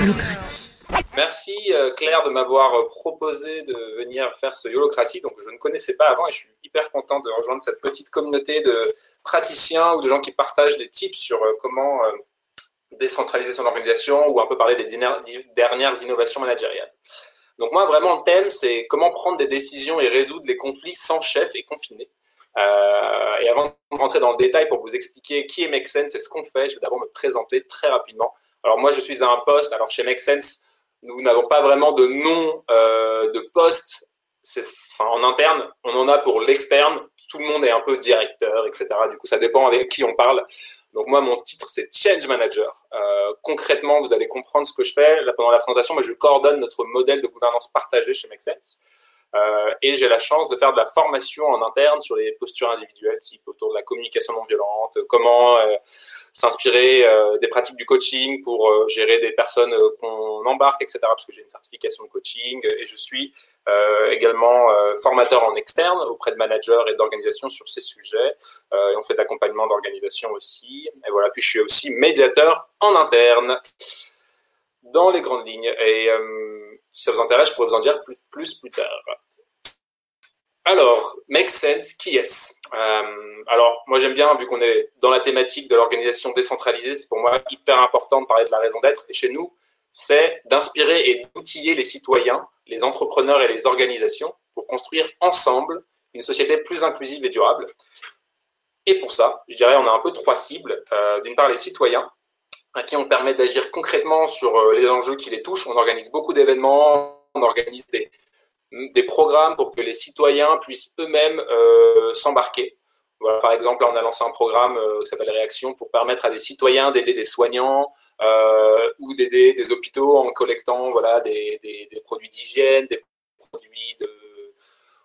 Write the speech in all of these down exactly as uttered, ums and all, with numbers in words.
Holacratie. Merci Claire de m'avoir proposé de venir faire ce Holacratie. Donc je ne connaissais pas avant et je suis hyper content de rejoindre cette petite communauté de praticiens ou de gens qui partagent des tips sur comment décentraliser son organisation ou un peu parler des dernières innovations managériales. Donc moi vraiment le thème c'est comment prendre des décisions et résoudre les conflits sans chef et confiné. Euh, et avant de rentrer dans le détail pour vous expliquer qui est MakeSense et ce qu'on fait, je vais d'abord me présenter très rapidement. Alors moi je suis à un poste, alors chez MakeSense nous n'avons pas vraiment de nom euh, de poste, c'est, enfin, en interne, on en a pour l'externe, tout le monde est un peu directeur, et cetera. Du coup ça dépend avec qui on parle. Donc moi mon titre c'est Change Manager. Euh, concrètement vous allez comprendre ce que je fais. Là, pendant la présentation, moi je coordonne notre modèle de gouvernance partagée chez MakeSense. Euh, et j'ai la chance de faire de la formation en interne sur les postures individuelles, type autour de la communication non violente, comment euh, s'inspirer euh, des pratiques du coaching pour euh, gérer des personnes euh, qu'on embarque, et cetera. Parce que j'ai une certification de coaching et je suis euh, également euh, formateur en externe auprès de managers et d'organisations sur ces sujets. Euh, et on fait de l'accompagnement d'organisations aussi. Et voilà, puis je suis aussi médiateur en interne dans les grandes lignes. Et euh, si ça vous intéresse, je pourrais vous en dire plus, plus, plus tard. Alors, MakeSense, qui est-ce ? euh, Alors, moi j'aime bien, vu qu'on est dans la thématique de l'organisation décentralisée, c'est pour moi hyper important de parler de la raison d'être. Et chez nous, c'est d'inspirer et d'outiller les citoyens, les entrepreneurs et les organisations pour construire ensemble une société plus inclusive et durable. Et pour ça, je dirais, on a un peu trois cibles. Euh, d'une part, les citoyens, à qui on permet d'agir concrètement sur les enjeux qui les touchent. On organise beaucoup d'événements, on organise des... des programmes pour que les citoyens puissent eux-mêmes euh, s'embarquer. Voilà, par exemple, là, on a lancé un programme euh, qui s'appelle Réaction pour permettre à des citoyens d'aider des soignants euh, ou d'aider des hôpitaux en collectant voilà, des, des, des produits d'hygiène, des produits de,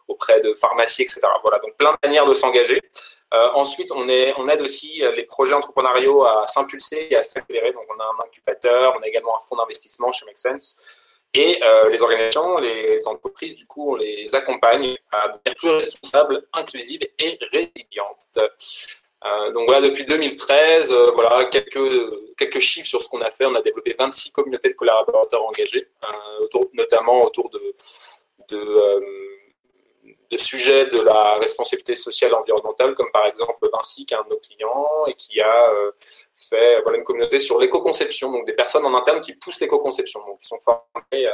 auprès de pharmacies, et cetera. Voilà, donc plein de manières de s'engager. Euh, ensuite, on, est, on aide aussi les projets entrepreneuriaux à s'impulser et à s'accélérer. Donc, on a un incubateur, on a également un fonds d'investissement chez MakeSense. Et euh, les organisations, les entreprises, du coup, on les accompagne à devenir plus responsables, inclusives et résilientes. Euh, donc voilà, depuis deux mille treize, euh, voilà, quelques, quelques chiffres sur ce qu'on a fait. On a développé vingt-six communautés de collaborateurs engagés, euh, autour, notamment autour de, de, euh, de sujets de la responsabilité sociale et environnementale, comme par exemple Vinci, qui est un de nos clients et qui a... Euh, fait voilà, une communauté sur l'éco-conception, donc des personnes en interne qui poussent l'éco-conception, donc qui sont formées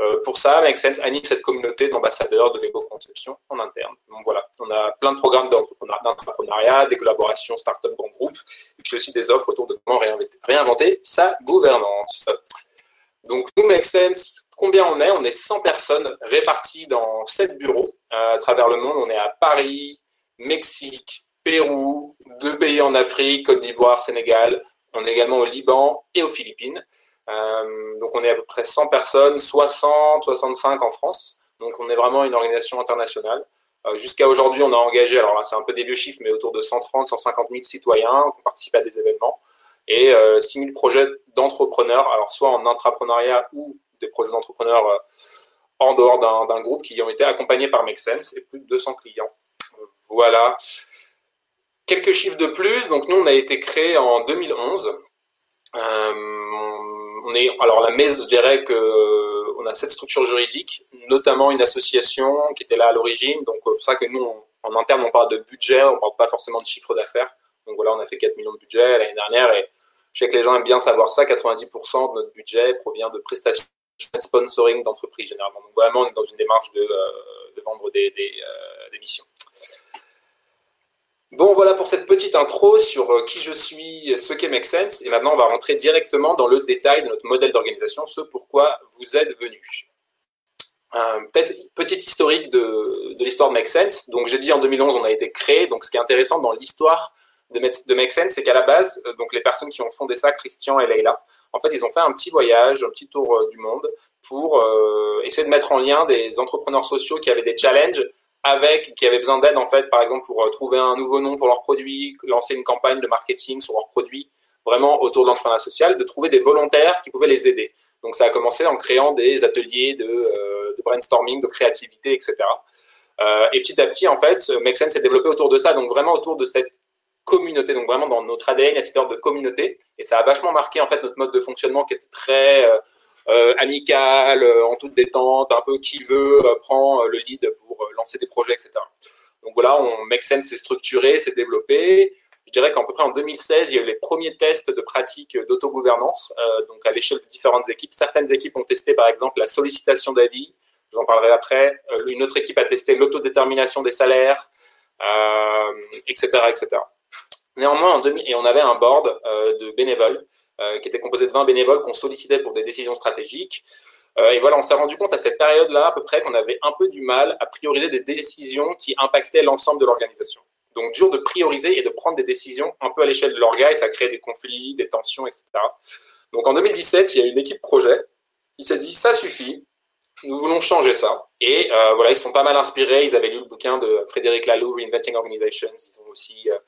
euh, pour ça. MakeSense anime cette communauté d'ambassadeurs de l'éco-conception en interne. Donc voilà, on a plein de programmes d'entrepreneuriat, des collaborations start-up en groupe, et puis aussi des offres autour de comment réinventer, réinventer sa gouvernance. Donc nous, MakeSense, combien on est ? On est cent personnes réparties dans sept bureaux euh, à travers le monde. On est à Paris, Mexique, Pérou, deux pays en Afrique, Côte d'Ivoire, Sénégal. On est également au Liban et aux Philippines. Euh, donc, on est à peu près cent personnes, soixante, soixante-cinq en France. Donc, on est vraiment une organisation internationale. Euh, jusqu'à aujourd'hui, on a engagé, alors là, c'est un peu des vieux chiffres, mais autour de cent trente, cent cinquante mille citoyens qui participent à des événements et euh, six mille projets d'entrepreneurs, alors soit en intrapreneuriat ou des projets d'entrepreneurs euh, en dehors d'un, d'un groupe qui ont été accompagnés par MakeSense et plus de deux cents clients. Voilà. Quelques chiffres de plus, donc nous on a été créé en deux mille onze, euh, on est, alors la M E S, je dirais qu'on a cette structure juridique, notamment une association qui était là à l'origine, donc c'est pour ça que nous on, en interne on parle de budget, on ne parle pas forcément de chiffre d'affaires, donc voilà on a fait quatre millions de budget l'année dernière et je sais que les gens aiment bien savoir ça, quatre-vingt-dix pour cent de notre budget provient de prestations et de sponsoring d'entreprises généralement, donc vraiment on est dans une démarche de, euh, de vendre des, des, euh, des missions. Bon, voilà pour cette petite intro sur qui je suis, ce qu'est MakeSense. Et maintenant, on va rentrer directement dans le détail de notre modèle d'organisation, ce pourquoi vous êtes venus. Euh, peut-être petite historique de, de l'histoire de MakeSense. Donc, j'ai dit en deux mille onze, on a été créé. Donc, ce qui est intéressant dans l'histoire de, de MakeSense, c'est qu'à la base, donc les personnes qui ont fondé ça, Christian et Leila, en fait, ils ont fait un petit voyage, un petit tour du monde pour euh, essayer de mettre en lien des entrepreneurs sociaux qui avaient des challenges avec, qui avaient besoin d'aide en fait, par exemple pour euh, trouver un nouveau nom pour leurs produits, lancer une campagne de marketing sur leurs produits, vraiment autour de l'entrepreneuriat social, de trouver des volontaires qui pouvaient les aider. Donc ça a commencé en créant des ateliers de, euh, de brainstorming, de créativité, et cetera. Euh, et petit à petit en fait, MakeSense s'est développé autour de ça, donc vraiment autour de cette communauté, donc vraiment dans notre A D N, il y a cette sorte de communauté, et ça a vachement marqué en fait notre mode de fonctionnement qui était très euh, amical, euh, en toute détente, un peu qui veut euh, prend euh, le lead pour euh, lancer des projets, et cetera. Donc voilà, on MakeSense s'est structuré, s'est développé. Je dirais qu'à peu près en deux mille seize, il y a eu les premiers tests de pratique d'autogouvernance, euh, donc à l'échelle de différentes équipes. Certaines équipes ont testé par exemple la sollicitation d'avis, j'en parlerai après. Euh, une autre équipe a testé l'autodétermination des salaires, euh, et cetera, et cetera. Néanmoins, en deux mille, et on avait un board euh, de bénévoles euh, qui était composé de vingt bénévoles qu'on sollicitait pour des décisions stratégiques. Euh, et voilà, on s'est rendu compte à cette période-là à peu près qu'on avait un peu du mal à prioriser des décisions qui impactaient l'ensemble de l'organisation. Donc, dur de prioriser et de prendre des décisions un peu à l'échelle de l'orga, et ça crée des conflits, des tensions, et cetera. Donc, en deux mille dix-sept, il y a une équipe projet qui s'est dit « ça suffit, nous voulons changer ça ». Et euh, voilà, ils sont pas mal inspirés, ils avaient lu le bouquin de Frédéric Laloux, « Reinventing Organizations », ils ont aussi euh,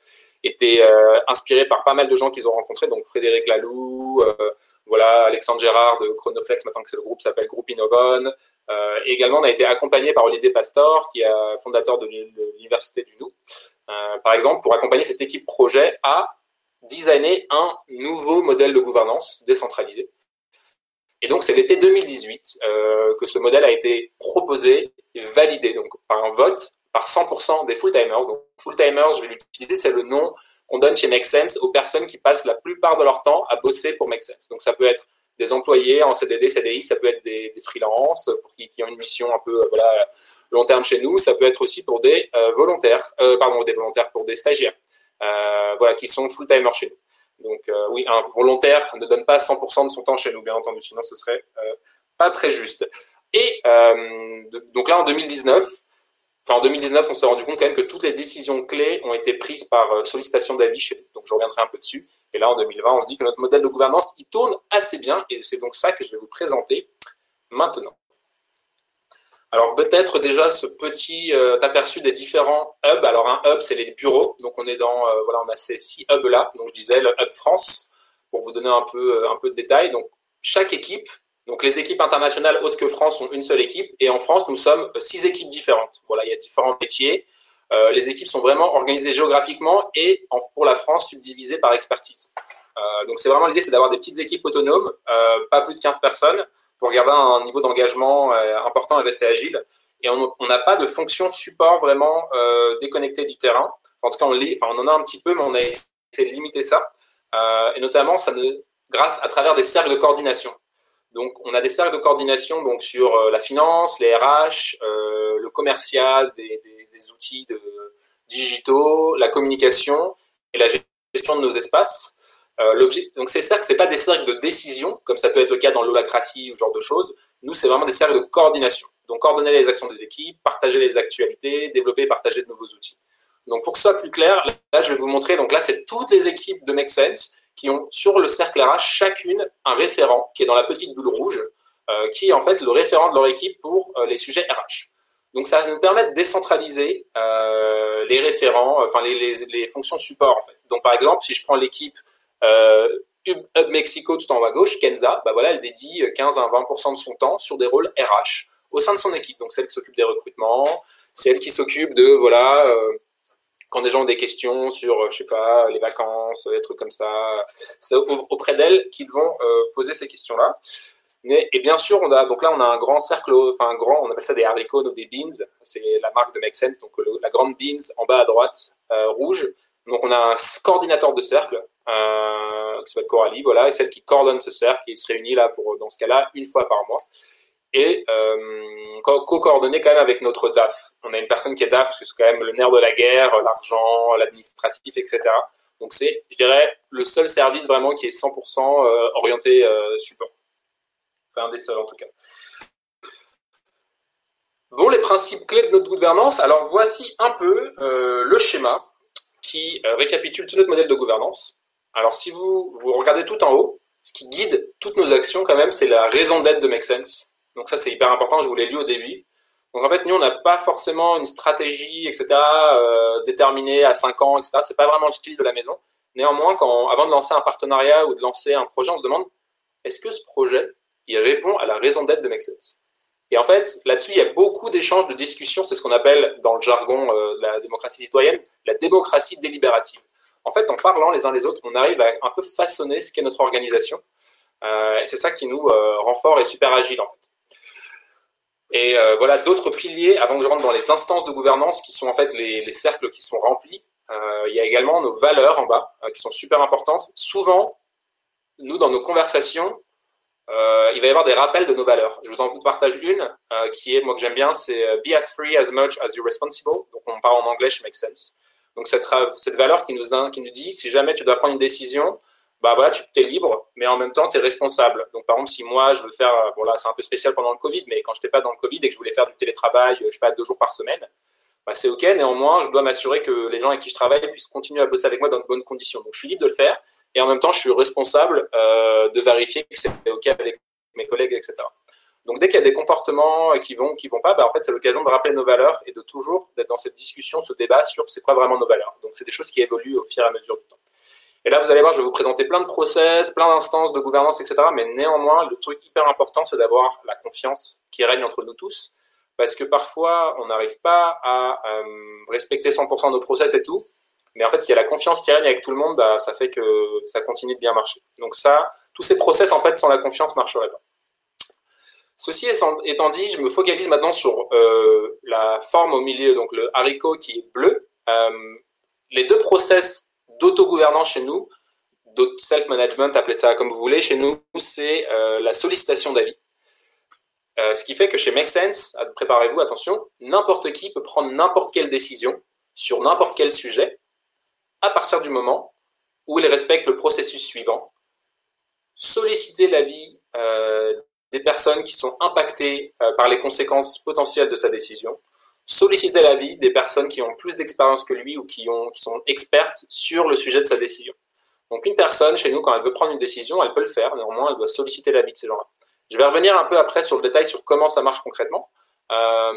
été euh, inspirés par pas mal de gens qu'ils ont rencontrés, donc Frédéric Laloux, euh, voilà, Alexandre Gérard de Chronoflex, maintenant que c'est le groupe, s'appelle Groupe Innovon. Euh, et également, on a été accompagné par Olivier Pastor, qui est fondateur de l'université du Nou. Euh, par exemple, pour accompagner cette équipe projet à designer un nouveau modèle de gouvernance décentralisé. Et donc, c'est l'été deux mille dix-huit euh, que ce modèle a été proposé et validé donc, par un vote par cent pour cent des full-timers. Donc, full-timers, je vais l'utiliser, c'est le nom qu'on donne chez MakeSense aux personnes qui passent la plupart de leur temps à bosser pour MakeSense. Donc, ça peut être des employés en C D D, C D I, ça peut être des, des freelances qui, qui ont une mission un peu... voilà, long terme chez nous, ça peut être aussi pour des euh, volontaires, euh, pardon, des volontaires pour des stagiaires, euh, voilà, qui sont full-timers chez nous. Donc euh, oui, un volontaire ne donne pas cent pour cent de son temps chez nous, bien entendu, sinon ce serait euh, pas très juste. Et euh, de, donc là, en deux mille dix-neuf, enfin en deux mille dix-neuf, on s'est rendu compte quand même que toutes les décisions clés ont été prises par euh, sollicitation d'avis chez nous. Donc je reviendrai un peu dessus. Et là, en deux mille vingt, on se dit que notre modèle de gouvernance, il tourne assez bien, et c'est donc ça que je vais vous présenter maintenant. Alors peut-être déjà ce petit euh, aperçu des différents hubs. Alors un hub, c'est les bureaux. Donc on est dans euh, voilà, on a ces six hubs là. Donc je disais le hub France pour vous donner un peu euh, un peu de détails. Donc chaque équipe, donc les équipes internationales autres que France sont une seule équipe, et en France nous sommes six équipes différentes. Voilà, il y a différents métiers. Euh, les équipes sont vraiment organisées géographiquement et en, pour la France subdivisées par expertise. Euh, donc c'est vraiment l'idée, c'est d'avoir des petites équipes autonomes, euh, pas plus de quinze personnes, pour garder un niveau d'engagement euh, important et rester agile. Et on n'a pas de fonction support vraiment euh, déconnectée du terrain. En tout cas, on, enfin, on en a un petit peu, mais on a essayé de limiter ça. Euh, et notamment, ça ne, grâce à travers des cercles de coordination. Donc, on a des cercles de coordination donc, sur euh, la finance, les R H, euh, le commercial, des, des, des outils de, digitaux, la communication et la gestion de nos espaces. Euh, donc ces cercles, ce n'est pas des cercles de décision, comme ça peut être le cas dans l'holacratie ou ce genre de choses. Nous, c'est vraiment des cercles de coordination. Donc, coordonner les actions des équipes, partager les actualités, développer et partager de nouveaux outils. Donc, pour que ce soit plus clair, là, je vais vous montrer. Donc là, c'est toutes les équipes de MakeSense qui ont sur le cercle R H chacune un référent qui est dans la petite bulle rouge, euh, qui est en fait le référent de leur équipe pour euh, les sujets R H. Donc, ça nous permet de décentraliser euh, les référents, enfin les, les, les fonctions support, en fait. Donc, par exemple, si je prends l'équipe Euh, Hub, Hub Mexico tout en haut à gauche, Kenza, bah voilà, elle dédie quinze à vingt pour cent de son temps sur des rôles R H au sein de son équipe. Donc celle qui s'occupe des recrutements, celle qui s'occupe de, voilà, euh, quand des gens ont des questions sur, euh, je sais pas, les vacances, des trucs comme ça, c'est auprès d'elle qu'ils vont euh, poser ces questions-là. Mais, et bien sûr, on a, donc là, on a un grand cercle, enfin un grand, on appelle ça des haricots ou des beans, c'est la marque de MakeSense, donc le, la grande beans en bas à droite, euh, rouge. Donc on a un coordinateur de cercle, Euh, qui s'appelle Coralie, voilà, et celle qui coordonne ce cercle, qui se réunit là pour, dans ce cas-là, une fois par mois, et euh, co-coordonnée quand même avec notre D A F. On a une personne qui est D A F, parce que c'est quand même le nerf de la guerre, l'argent, l'administratif, et cetera. Donc c'est, je dirais, le seul service vraiment qui est cent pour cent orienté support. Enfin, un des seuls en tout cas. Bon, les principes clés de notre gouvernance. Alors voici un peu euh, le schéma qui euh, récapitule tout notre modèle de gouvernance. Alors, si vous, vous regardez tout en haut, ce qui guide toutes nos actions quand même, c'est la raison d'être de MakeSense. Donc ça, c'est hyper important, je vous l'ai lu au début. Donc en fait, nous, on n'a pas forcément une stratégie, et cetera, euh, déterminée à cinq ans, et cetera. C'est pas vraiment le style de la maison. Néanmoins, quand, avant de lancer un partenariat ou de lancer un projet, on se demande, est-ce que ce projet, il répond à la raison d'être de MakeSense? Et en fait, là-dessus, il y a beaucoup d'échanges, de discussions. C'est ce qu'on appelle, dans le jargon euh, de la démocratie citoyenne, la démocratie délibérative. en fait, en parlant les uns les autres, on arrive à un peu façonner ce qu'est notre organisation. Euh, et c'est ça qui nous euh, rend fort et super agile, en fait. Et euh, voilà d'autres piliers, avant que je rentre dans les instances de gouvernance, qui sont en fait les, les cercles qui sont remplis. Euh, il y a également nos valeurs en bas, euh, qui sont super importantes. Souvent, nous, dans nos conversations, euh, il va y avoir des rappels de nos valeurs. Je vous en partage une, euh, qui est, moi, que j'aime bien, c'est euh, « Be as free as much as you're responsible ». Donc, on parle en anglais chez MakeSense. Donc, cette, cette valeur qui nous, qui nous dit « si jamais tu dois prendre une décision », bah voilà, tu es libre, mais en même temps, tu es responsable. Donc, par exemple, si moi, je veux faire, bon là, c'est un peu spécial pendant le Covid, mais quand je n'étais pas dans le Covid et que je voulais faire du télétravail, je sais pas, deux jours par semaine, bah, c'est OK. Néanmoins, je dois m'assurer que les gens avec qui je travaille puissent continuer à bosser avec moi dans de bonnes conditions. Donc, je suis libre de le faire et en même temps, je suis responsable euh, de vérifier que c'est OK avec mes collègues, et cetera. Donc, dès qu'il y a des comportements qui vont qui vont pas, bah, en fait, c'est l'occasion de rappeler nos valeurs et de toujours être dans cette discussion, ce débat sur c'est quoi vraiment nos valeurs. Donc, c'est des choses qui évoluent au fur et à mesure du temps. Et là, vous allez voir, je vais vous présenter plein de process, plein d'instances de gouvernance, et cetera. Mais néanmoins, le truc hyper important, c'est d'avoir la confiance qui règne entre nous tous. Parce que parfois, on n'arrive pas à euh, respecter cent pour cent de nos process et tout. Mais en fait, s'il y a la confiance qui règne avec tout le monde, bah, ça fait que ça continue de bien marcher. Donc ça, tous ces process, en fait, sans la confiance, ne marcheraient pas. Ceci étant dit, je me focalise maintenant sur euh, la forme au milieu, donc le haricot qui est bleu. Euh, les deux process d'autogouvernance chez nous, d'auto self-management, appelez ça comme vous voulez, chez nous, c'est euh, la sollicitation d'avis. Euh, ce qui fait que chez MakeSense, préparez-vous, attention, n'importe qui peut prendre n'importe quelle décision sur n'importe quel sujet à partir du moment où il respecte le processus suivant. Solliciter l'avis euh, des personnes qui sont impactées euh, par les conséquences potentielles de sa décision. Solliciter l'avis des personnes qui ont plus d'expérience que lui ou qui, ont, qui sont expertes sur le sujet de sa décision. Donc une personne, chez nous, quand elle veut prendre une décision, elle peut le faire, néanmoins, elle doit solliciter l'avis de ces gens-là. Je vais revenir un peu après sur le détail sur comment ça marche concrètement. Euh,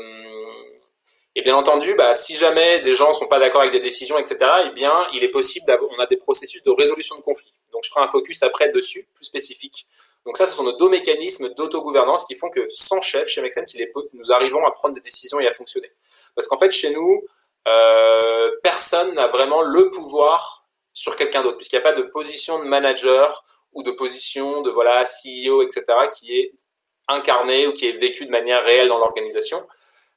et bien entendu, bah, si jamais des gens ne sont pas d'accord avec des décisions, et cetera, eh bien, il est possible d'avoir, on a des processus de résolution de conflits. Donc je ferai un focus après dessus, plus spécifique. Donc ça, ce sont nos deux mécanismes d'autogouvernance qui font que sans chef, chez MakeSense, il est peu, nous arrivons à prendre des décisions et à fonctionner. Parce qu'en fait, chez nous, euh, personne n'a vraiment le pouvoir sur quelqu'un d'autre, puisqu'il n'y a pas de position de manager ou de position de voilà C E O, et cetera, qui est incarnée ou qui est vécue de manière réelle dans l'organisation.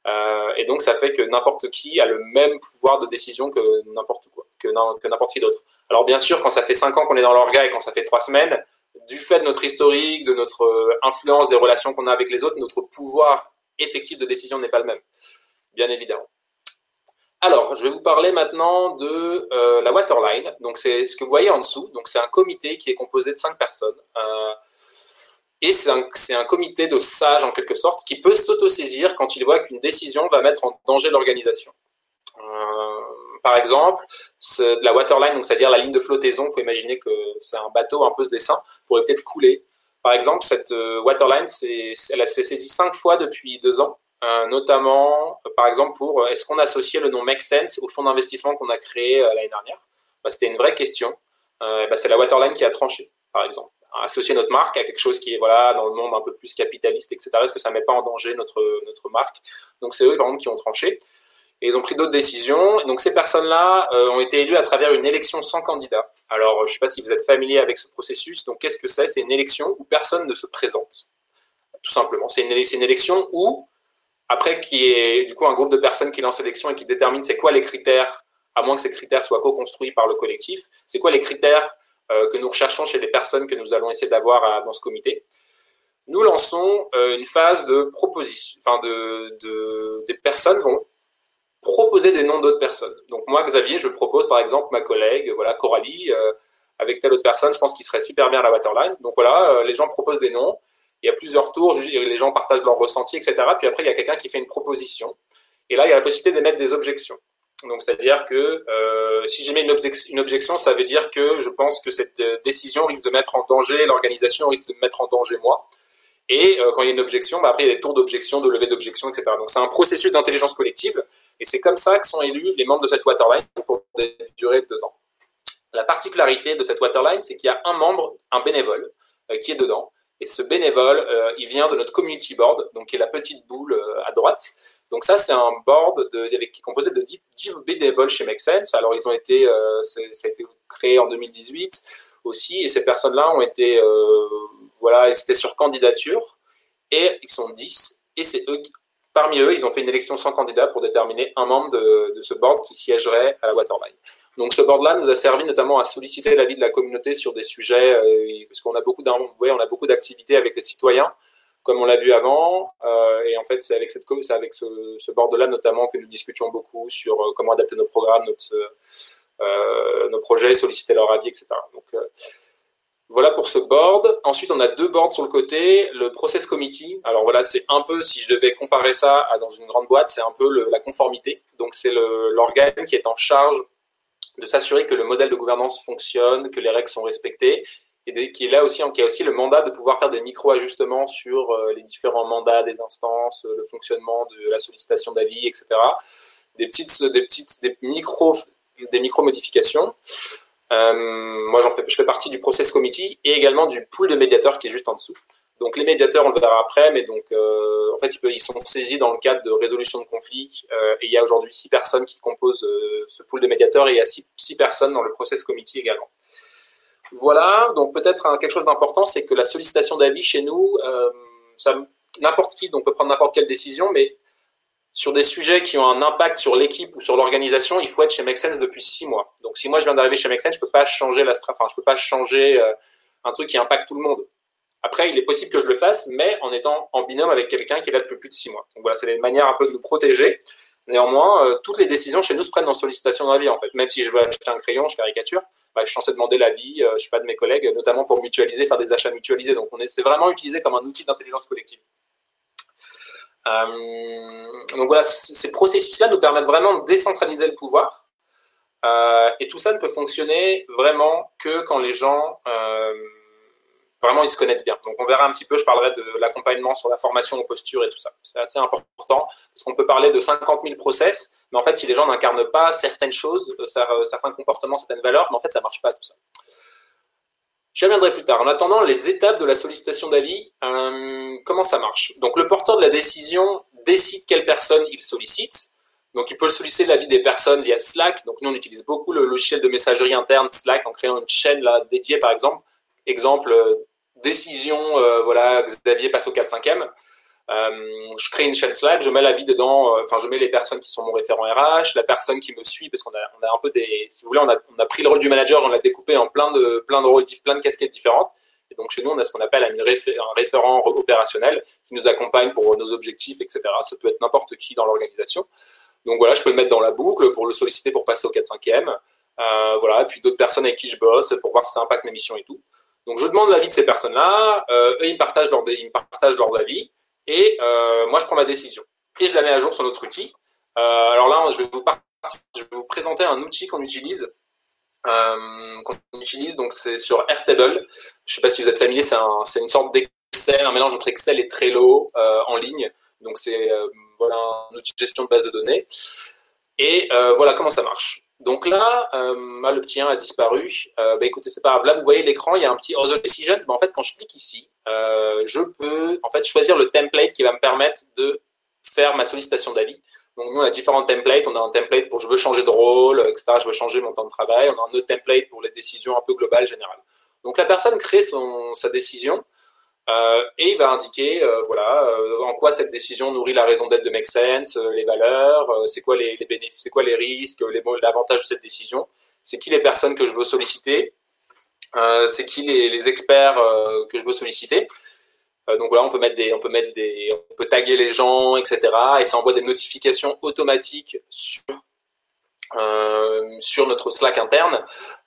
Euh, et donc, ça fait que n'importe qui a le même pouvoir de décision que n'importe quoi, que n'importe qui d'autre. Alors bien sûr, quand ça fait cinq ans qu'on est dans l'orga et quand ça fait trois semaines, du fait de notre historique, de notre influence, des relations qu'on a avec les autres, notre pouvoir effectif de décision n'est pas le même, bien évidemment. Alors, je vais vous parler maintenant de euh, la waterline. Donc, c'est ce que vous voyez en dessous. Donc, c'est un comité qui est composé de cinq personnes. Euh, et c'est un, c'est un comité de sages, en quelque sorte, qui peut s'autosaisir quand il voit qu'une décision va mettre en danger l'organisation. Euh, par exemple, la waterline, donc c'est-à-dire la ligne de flottaison, il faut imaginer que c'est un bateau, un peu ce dessin, pour éviter de couler. Par exemple, cette waterline, c'est, elle s'est saisie cinq fois depuis deux ans, euh, notamment, par exemple, pour est-ce qu'on associait le nom MakeSense au fonds d'investissement qu'on a créé euh, l'année dernière ? Bah, c'était une vraie question. Euh, bah, c'est la waterline qui a tranché, par exemple. Associer notre marque à quelque chose qui est voilà, dans le monde un peu plus capitaliste, et cetera. Est-ce que ça ne met pas en danger notre, notre marque ? Donc, c'est eux, par exemple, qui ont tranché. Et ils ont pris d'autres décisions. Et donc, ces personnes-là euh, ont été élues à travers une élection sans candidat. Alors, je ne sais pas si vous êtes familier avec ce processus. Donc, qu'est-ce que c'est ? C'est une élection où personne ne se présente, tout simplement. C'est une, c'est une élection où, après qu'il y ait du coup, un groupe de personnes qui lance l'élection et qui détermine c'est quoi les critères, à moins que ces critères soient co-construits par le collectif, c'est quoi les critères euh, que nous recherchons chez les personnes que nous allons essayer d'avoir à, dans ce comité. Nous lançons euh, une phase de proposition. Enfin, de, de, des personnes vont proposer des noms d'autres personnes. Donc moi, Xavier, je propose par exemple ma collègue, voilà, Coralie, euh, avec telle autre personne, je pense qu'il serait super bien à la waterline. Donc voilà, euh, les gens proposent des noms, il y a plusieurs tours, les gens partagent leurs ressentis, et cetera. Puis après, il y a quelqu'un qui fait une proposition. Et là, il y a la possibilité d'émettre des objections. Donc c'est-à-dire que euh, si j'émets une, obje- une objection, ça veut dire que je pense que cette euh, décision risque de mettre en danger l'organisation, risque de me mettre en danger moi. Et euh, quand il y a une objection, bah, après il y a des tours d'objection, de levée d'objection, et cetera. Donc c'est un processus d'intelligence collective. Et c'est comme ça que sont élus les membres de cette waterline pour des durées de deux ans. La particularité de cette waterline, c'est qu'il y a un membre, un bénévole, euh, qui est dedans. Et ce bénévole, euh, il vient de notre community board, donc qui est la petite boule euh, à droite. Donc ça, c'est un board de, avec, qui est composé de dix bénévoles chez MakeSense. Alors, ils ont été, euh, ça a été créé en deux mille dix-huit aussi, et ces personnes-là ont été, euh, voilà, c'était sur candidature, et ils sont dix, et c'est eux, parmi eux, ils ont fait une élection sans candidat pour déterminer un membre de, de ce board qui siégerait à la Waterline. Donc, ce board-là nous a servi notamment à solliciter l'avis de la communauté sur des sujets, euh, parce qu'on a beaucoup d'un, ouais, on a beaucoup d'activités avec les citoyens, comme on l'a vu avant, euh, et en fait, c'est avec, cette, c'est avec ce, ce board-là notamment que nous discutions beaucoup sur euh, comment adapter nos programmes, notre, euh, nos projets, solliciter leur avis, et cetera. Donc, euh, voilà pour ce board. Ensuite, on a deux boards sur le côté, le Process Committee. Alors voilà, c'est un peu, si je devais comparer ça à dans une grande boîte, c'est un peu le, la conformité. Donc, c'est le, l'organe qui est en charge de s'assurer que le modèle de gouvernance fonctionne, que les règles sont respectées, et qui est là aussi, qui a aussi le mandat de pouvoir faire des micro-ajustements sur les différents mandats des instances, le fonctionnement de la sollicitation d'avis, et cetera. Des petites, des petites, des micro, des micro-modifications. Euh, moi, j'en fais, je fais partie du Process Committee et également du pool de médiateurs qui est juste en dessous. Donc, les médiateurs, on le verra après, mais donc, euh, en fait, ils sont saisis dans le cadre de résolution de conflits. Euh, et il y a aujourd'hui six personnes qui composent euh, ce pool de médiateurs et il y a six, six personnes dans le Process Committee également. Voilà, donc peut-être hein, quelque chose d'important, c'est que la sollicitation d'avis chez nous, euh, ça, n'importe qui, donc peut prendre n'importe quelle décision, mais sur des sujets qui ont un impact sur l'équipe ou sur l'organisation, il faut être chez MakeSense depuis six mois. Donc, si moi je viens d'arriver chez MakeSense, je peux pas changer la stra- enfin, je peux pas changer euh, un truc qui impacte tout le monde. Après, il est possible que je le fasse, mais en étant en binôme avec quelqu'un qui est là depuis plus de six mois. Donc voilà, c'est une manière un peu de nous protéger. Néanmoins, euh, toutes les décisions chez nous se prennent en sollicitation d'avis, en fait. Même si je veux acheter un crayon, je caricature, bah, je suis censé demander l'avis, euh, je ne sais pas, de mes collègues, notamment pour mutualiser, faire des achats mutualisés. Donc, on est, c'est vraiment utilisé comme un outil d'intelligence collective. Euh, donc voilà, c- ces processus-là nous permettent vraiment de décentraliser le pouvoir. Euh, et tout ça ne peut fonctionner vraiment que quand les gens... Euh, Vraiment, ils se connaissent bien. Donc, on verra un petit peu, je parlerai de l'accompagnement sur la formation aux postures et tout ça. C'est assez important parce qu'on peut parler de cinquante mille process, mais en fait, si les gens n'incarnent pas certaines choses, certains comportements, certaines valeurs, mais en fait, ça ne marche pas tout ça. J'y reviendrai plus tard. En attendant, les étapes de la sollicitation d'avis, euh, comment ça marche ? Donc, le porteur de la décision décide quelle personne il sollicite. Donc, il peut solliciter l'avis des personnes via Slack. Donc, nous, on utilise beaucoup le logiciel de messagerie interne Slack en créant une chaîne là, dédiée, par exemple. Exemple, décision, euh, voilà, Xavier passe au quatre cinquième. Euh, je crée une chaîne Slack, je mets l'avis dedans, enfin, euh, je mets les personnes qui sont mon référent R H, la personne qui me suit, parce qu'on a, on a un peu des, si vous voulez, on a, on a pris le rôle du manager, on l'a découpé en plein de, plein de rôles, plein de casquettes différentes. Et donc, chez nous, on a ce qu'on appelle un, réfé- un référent opérationnel qui nous accompagne pour nos objectifs, et cetera. Ça peut être n'importe qui dans l'organisation. Donc, voilà, je peux le mettre dans la boucle pour le solliciter pour passer au quatre cinquième. Euh, voilà, puis d'autres personnes avec qui je bosse pour voir si ça impacte mes missions et tout. Donc, je demande l'avis de ces personnes-là, euh, eux, ils me partagent leurs leur avis, et euh, moi, je prends ma décision. Et je la mets à jour sur notre outil. Euh, alors là, je vais, vous part... je vais vous présenter un outil qu'on utilise, euh, qu'on utilise donc c'est sur Airtable. Je ne sais pas si vous êtes familier, c'est, un, c'est une sorte d'Excel, un mélange entre Excel et Trello euh, en ligne. Donc, c'est euh, voilà, un outil de gestion de base de données. Et euh, voilà comment ça marche. Donc là, euh, le petit un a disparu. Euh, bah écoutez, c'est pas grave. Là, vous voyez l'écran, il y a un petit Other Decision. Bah, en fait, quand je clique ici, euh, je peux en fait choisir le template qui va me permettre de faire ma sollicitation d'avis. Donc nous, on a différents templates. On a un template pour je veux changer de rôle, et cetera. Je veux changer mon temps de travail. On a un autre template pour les décisions un peu globales, générales. Donc la personne crée son, sa décision euh, et il va indiquer euh, voilà euh, en quoi cette décision nourrit la raison d'être de MakeSense, euh, les valeurs, euh, c'est quoi les, les bénéfices, c'est quoi les risques, les l'avantage de cette décision, c'est qui les personnes que je veux solliciter, euh, c'est qui les, les experts euh, que je veux solliciter. Euh, donc voilà, on peut mettre des, on peut mettre des, on peut taguer les gens, et cetera. Et ça envoie des notifications automatiques sur Euh, sur notre Slack interne.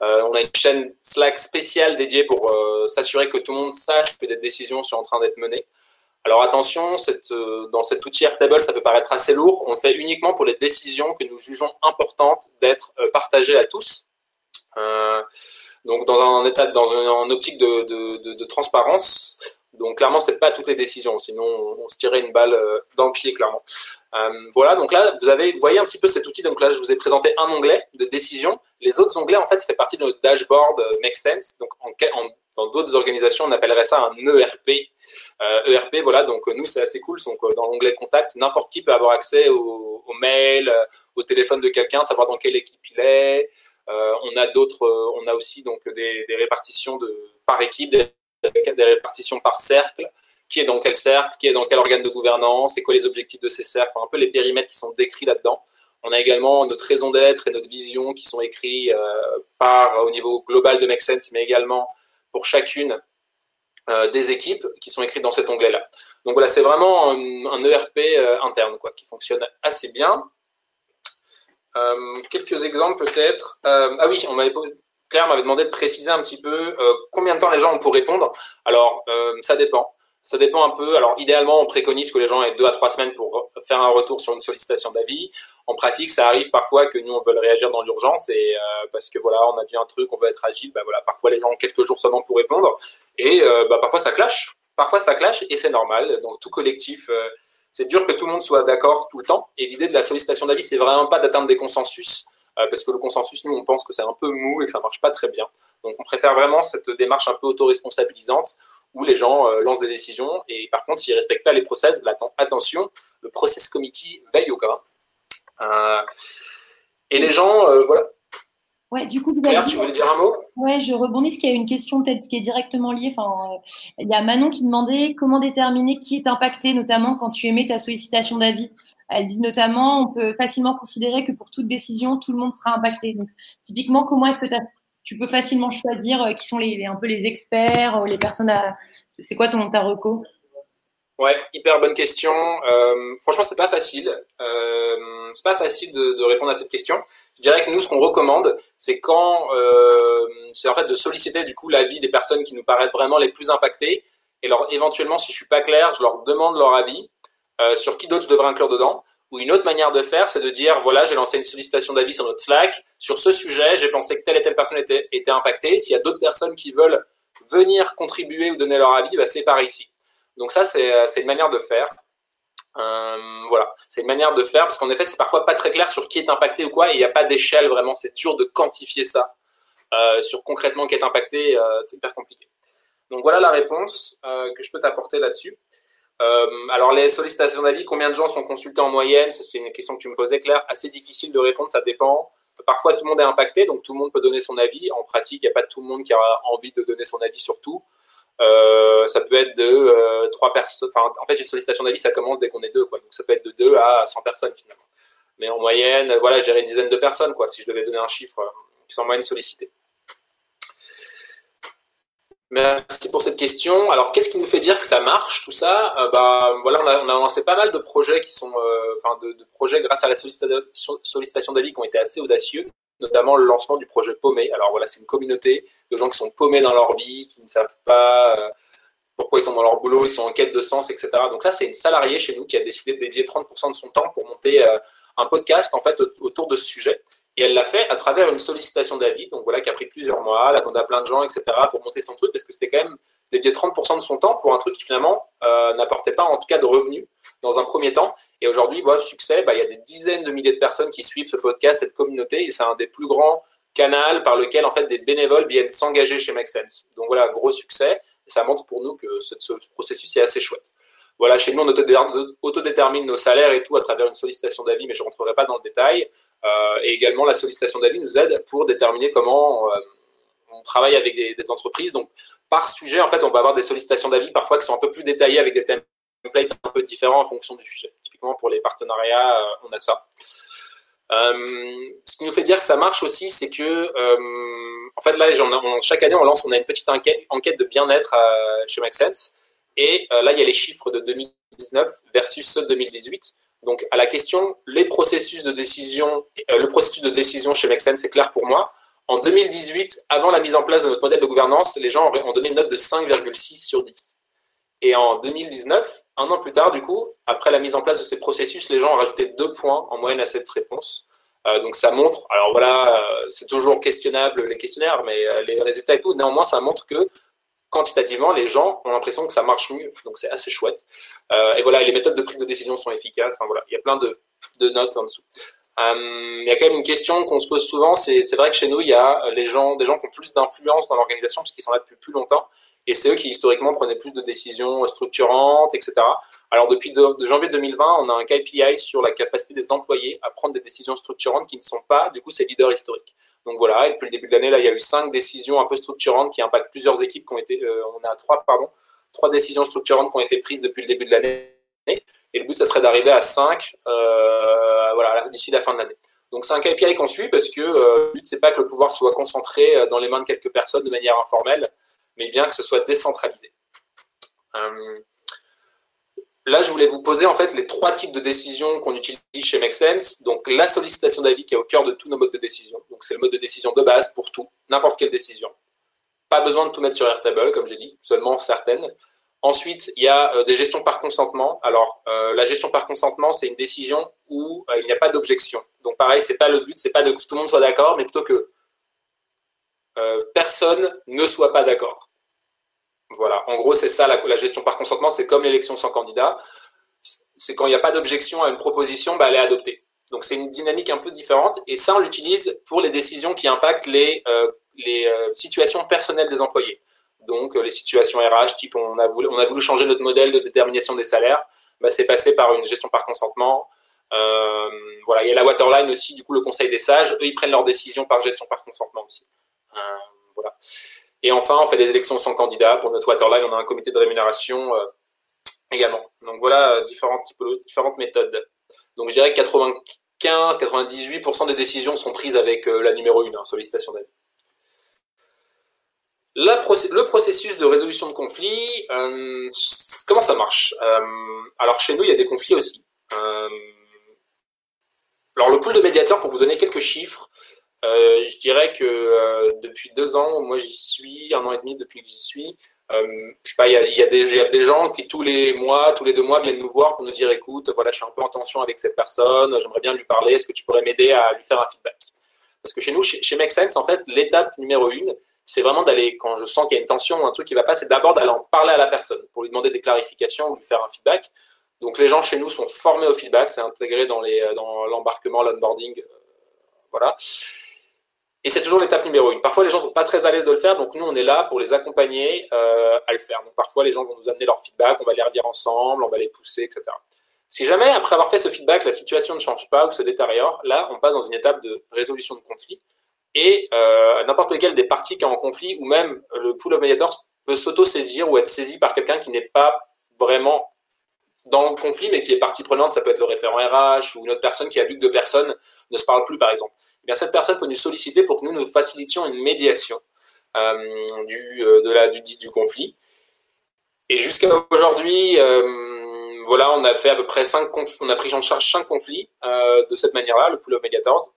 Euh, on a une chaîne Slack spéciale dédiée pour euh, s'assurer que tout le monde sache que des décisions sont en train d'être menées. Alors attention, cette, euh, dans cet outil Airtable, ça peut paraître assez lourd. On le fait uniquement pour les décisions que nous jugeons importantes d'être euh, partagées à tous. Euh, donc dans un état, dans une, une optique de, de, de, de transparence. Donc clairement, c'est pas toutes les décisions, sinon on se tirait une balle dans le pied, clairement. Euh, voilà, donc là, vous avez, vous voyez un petit peu cet outil. Donc là, je vous ai présenté un onglet de décision. Les autres onglets, en fait, ça fait partie de notre dashboard MakeSense. Donc en, en, Dans d'autres organisations, on appellerait ça un E R P. Euh, E R P, voilà, donc nous, c'est assez cool. Donc, dans l'onglet Contact, n'importe qui peut avoir accès au, au mail, au téléphone de quelqu'un, savoir dans quelle équipe il est. Euh, on a d'autres, euh, on a aussi donc des, des répartitions de, par équipe, des, des répartitions par cercle. Qui est dans quel cercle, qui est dans quel organe de gouvernance, c'est quoi les objectifs de ces cercles, enfin, un peu les périmètres qui sont décrits là-dedans. On a également notre raison d'être et notre vision qui sont écrits euh, par, au niveau global de MakeSense, mais également pour chacune euh, des équipes qui sont écrites dans cet onglet-là. Donc voilà, c'est vraiment un, un E R P euh, interne quoi, qui fonctionne assez bien. Euh, quelques exemples peut-être. Euh, ah oui, on m'avait posé... Claire m'avait demandé de préciser un petit peu euh, combien de temps les gens ont pour répondre. Alors, euh, ça dépend. Ça dépend un peu. Alors, idéalement, on préconise que les gens aient deux à trois semaines pour faire un retour sur une sollicitation d'avis. En pratique, ça arrive parfois que nous, on veuille réagir dans l'urgence et euh, parce que voilà, on a vu un truc, on veut être agile. Bah, voilà, parfois, les gens ont quelques jours seulement pour répondre et euh, bah, parfois, ça clash. Parfois, ça clash et c'est normal. Donc, tout collectif, euh, c'est dur que tout le monde soit d'accord tout le temps. Et l'idée de la sollicitation d'avis, c'est vraiment pas d'atteindre des consensus euh, parce que le consensus, nous, on pense que c'est un peu mou et que ça marche pas très bien. Donc, on préfère vraiment cette démarche un peu autoresponsabilisante où les gens euh, lancent des décisions et par contre, s'ils ne respectent pas les process, bah, attention, le process committee veille au cas. Euh, et les gens, euh, voilà. Ouais, du coup, Claire, dit... tu voulais dire un mot ? Ouais, je rebondis parce qu'il y a une question peut-être qui est directement liée. Enfin, il euh, y a Manon qui demandait comment déterminer qui est impacté, notamment quand tu émets ta sollicitation d'avis. Elle dit notamment, on peut facilement considérer que pour toute décision, tout le monde sera impacté. Donc, typiquement, comment est-ce que tu as... Tu peux facilement choisir qui sont les, les, un peu les experts, les personnes à... C'est quoi ton ta reco ? Ouais, hyper bonne question. Euh, franchement, c'est pas facile. Euh, c'est pas facile de, de répondre à cette question. Je dirais que nous, ce qu'on recommande, c'est quand, euh, c'est en fait de solliciter du coup l'avis des personnes qui nous paraissent vraiment les plus impactées. Et leur, éventuellement, si je suis pas clair, je leur demande leur avis euh, sur qui d'autre je devrais inclure dedans. Ou une autre manière de faire, c'est de dire, voilà, j'ai lancé une sollicitation d'avis sur notre Slack. Sur ce sujet, j'ai pensé que telle et telle personne était, était impactée. S'il y a d'autres personnes qui veulent venir contribuer ou donner leur avis, bah, c'est par ici. Donc ça, c'est, c'est une manière de faire. Euh, voilà, c'est une manière de faire parce qu'en effet, c'est parfois pas très clair sur qui est impacté ou quoi. Et il n'y a pas d'échelle vraiment. C'est dur de quantifier ça euh, sur concrètement qui est impacté. Euh, c'est hyper compliqué. Donc voilà la réponse euh, que je peux t'apporter là-dessus. Euh, alors les sollicitations d'avis, combien de gens sont consultés en moyenne? C'est une question que tu me posais, Claire. Assez difficile de répondre, ça dépend. Parfois tout le monde est impacté, donc tout le monde peut donner son avis. En pratique, il n'y a pas tout le monde qui a envie de donner son avis sur tout. Euh, ça peut être de euh, trois personnes. Enfin, en fait, une sollicitation d'avis, ça commence dès qu'on est deux, quoi. Donc ça peut être de deux à cent personnes finalement. Mais en moyenne, voilà, je dirais une dizaine de personnes, quoi, si je devais donner un chiffre euh, qui sont en moyenne sollicitées. Merci pour cette question. Alors, qu'est-ce qui nous fait dire que ça marche, tout ça ? euh, bah, voilà, on a, on a lancé pas mal de projets qui sont, euh, enfin, de, de projets grâce à la sollicitation, sollicitation d'avis qui ont été assez audacieux, notamment le lancement du projet Paumé. Alors voilà, c'est une communauté de gens qui sont paumés dans leur vie, qui ne savent pas euh, pourquoi ils sont dans leur boulot, ils sont en quête de sens, et cetera. Donc là, c'est une salariée chez nous qui a décidé de dédier trente pour cent de son temps pour monter euh, un podcast en fait autour de ce sujet. Et elle l'a fait à travers une sollicitation d'avis, donc voilà, qui a pris plusieurs mois, elle a demandé à plein de gens, et cetera, pour monter son truc, parce que c'était quand même dédié trente pour cent de son temps pour un truc qui finalement euh, n'apportait pas, en tout cas, de revenus dans un premier temps. Et aujourd'hui, voilà, succès, bah, il y a des dizaines de milliers de personnes qui suivent ce podcast, cette communauté, et c'est un des plus grands canaux par lequel, en fait, des bénévoles viennent s'engager chez MakeSense. Donc voilà, gros succès, et ça montre pour nous que ce, ce processus est assez chouette. Voilà, chez nous, on autodétermine nos salaires et tout à travers une sollicitation d'avis, mais je ne rentrerai pas dans le détail. Euh, et également, la sollicitation d'avis nous aide pour déterminer comment euh, on travaille avec des, des entreprises. Donc, par sujet, en fait, on va avoir des sollicitations d'avis parfois qui sont un peu plus détaillées avec des templates un peu différents en fonction du sujet. Typiquement, pour les partenariats, euh, on a ça. Euh, ce qui nous fait dire que ça marche aussi, c'est que, euh, en fait, là, on, on, chaque année, on lance, on a une petite enquête, enquête de bien-être euh, chez MakeSense. Et là, il y a les chiffres de deux mille dix-neuf versus ceux de deux mille dix-huit. Donc, à la question, les processus de décision, euh, le processus de décision chez MakeSense, c'est clair pour moi. En deux mille dix-huit, avant la mise en place de notre modèle de gouvernance, les gens ont donné une note de cinq virgule six sur dix. Et en deux mille dix-neuf, un an plus tard, du coup, après la mise en place de ces processus, les gens ont rajouté deux points en moyenne à cette réponse. Euh, donc, ça montre, alors voilà, euh, c'est toujours questionnable les questionnaires, mais euh, les résultats et tout, néanmoins, ça montre que quantitativement, les gens ont l'impression que ça marche mieux, donc c'est assez chouette. Euh, et voilà, les méthodes de prise de décision sont efficaces. Enfin, voilà, il y a plein de, de notes en dessous. Euh, il y a quand même une question qu'on se pose souvent, c'est, c'est vrai que chez nous, il y a les gens, des gens qui ont plus d'influence dans l'organisation parce qu'ils sont là depuis plus longtemps, et c'est eux qui historiquement prenaient plus de décisions structurantes, et cetera. Alors depuis de, de janvier deux mille vingt, on a un K P I sur la capacité des employés à prendre des décisions structurantes qui ne sont pas, du coup, ces leaders historiques. Donc voilà, et depuis le début de l'année, là, il y a eu cinq décisions un peu structurantes qui impactent plusieurs équipes qui ont été, euh, on a trois, pardon, trois décisions structurantes qui ont été prises depuis le début de l'année. Et le but, ça serait d'arriver à cinq euh, voilà, d'ici la fin de l'année. Donc, c'est un K P I qu'on suit parce que euh, le but, c'est pas que le pouvoir soit concentré dans les mains de quelques personnes de manière informelle, mais bien que ce soit décentralisé. Euh, là, je voulais vous poser en fait les trois types de décisions qu'on utilise chez MakeSense. Donc, la sollicitation d'avis qui est au cœur de tous nos modes de décision. Donc, c'est le mode de décision de base pour tout, n'importe quelle décision. Pas besoin de tout mettre sur Airtable, comme j'ai dit, seulement certaines. Ensuite, il y a euh, des gestions par consentement. Alors, euh, la gestion par consentement, c'est une décision où euh, il n'y a pas d'objection. Donc, pareil, c'est pas le but, c'est pas de, que tout le monde soit d'accord, mais plutôt que euh, personne ne soit pas d'accord. Voilà. En gros, c'est ça, la, la gestion par consentement, c'est comme l'élection sans candidat. C'est quand il n'y a pas d'objection à une proposition, bah, elle est adoptée. Donc, c'est une dynamique un peu différente. Et ça, on l'utilise pour les décisions qui impactent les, euh, les euh, situations personnelles des employés. Donc, les situations R H, type on a voulu, on a voulu changer notre modèle de détermination des salaires, bah, c'est passé par une gestion par consentement. Euh, voilà, il y a la Waterline aussi, du coup, le Conseil des sages. Eux, ils prennent leurs décisions par gestion par consentement aussi. Euh, voilà. Et enfin, on fait des élections sans candidat. Pour notre Waterline, on a un comité de rémunération euh, également. Donc, voilà, différentes, typologies, différentes méthodes. Donc, je dirais que quatre-vingt-quinze à quatre-vingt-dix-huit pour cent des décisions sont prises avec euh, la numéro un, hein, sollicitation d'avis. La procé- le processus de résolution de conflits, euh, comment ça marche ? euh, Alors, chez nous, il y a des conflits aussi. Euh, alors, le pool de médiateurs, pour vous donner quelques chiffres, euh, je dirais que euh, depuis deux ans, moi j'y suis, un an et demi depuis que j'y suis, euh, je sais pas, il y a, il y a des, il y a des gens qui tous les mois, tous les deux mois viennent nous voir pour nous dire « Écoute, voilà, je suis un peu en tension avec cette personne, j'aimerais bien lui parler, est-ce que tu pourrais m'aider à lui faire un feedback ?» Parce que chez nous, chez, chez MakeSense, en fait, l'étape numéro une, c'est vraiment d'aller, quand je sens qu'il y a une tension ou un truc qui ne va pas, c'est d'abord d'aller en parler à la personne pour lui demander des clarifications ou lui faire un feedback. Donc, les gens chez nous sont formés au feedback, c'est intégré dans, les, dans l'embarquement, l'onboarding, euh, voilà. Et c'est toujours l'étape numéro une. Parfois, les gens ne sont pas très à l'aise de le faire, donc nous, on est là pour les accompagner euh, à le faire. Donc, parfois, les gens vont nous amener leur feedback, on va les relire ensemble, on va les pousser, et cetera. Si jamais, après avoir fait ce feedback, la situation ne change pas ou se détériore, là, on passe dans une étape de résolution de conflit. Et euh, n'importe lequel des parties qui est en conflit, ou même le pool of mediators peut s'auto-saisir ou être saisi par quelqu'un qui n'est pas vraiment dans le conflit, mais qui est partie prenante. Ça peut être le référent R H ou une autre personne qui a vu que deux personnes ne se parlent plus, par exemple. Et bien, cette personne peut nous solliciter pour que nous nous facilitions une médiation euh, du, de la, du, du conflit. Et jusqu'à aujourd'hui, euh, voilà, on a fait à peu près cinq conflits, on a pris en charge cinq conflits euh, de cette manière-là, le pool of mediators.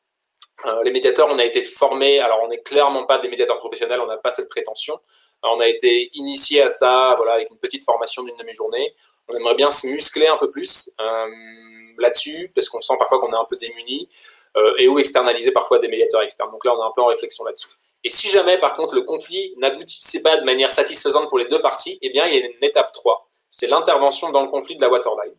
Euh, les médiateurs, on a été formés, alors on n'est clairement pas des médiateurs professionnels, on n'a pas cette prétention. Alors, on a été initié à ça, voilà, avec une petite formation d'une demi-journée. On aimerait bien se muscler un peu plus euh, là-dessus, parce qu'on sent parfois qu'on est un peu démunis, euh, et ou externaliser parfois des médiateurs externes. Donc là, on est un peu en réflexion là-dessus. Et si jamais, par contre, le conflit n'aboutissait pas de manière satisfaisante pour les deux parties, eh bien, il y a une étape trois. C'est l'intervention dans le conflit de la Waterline.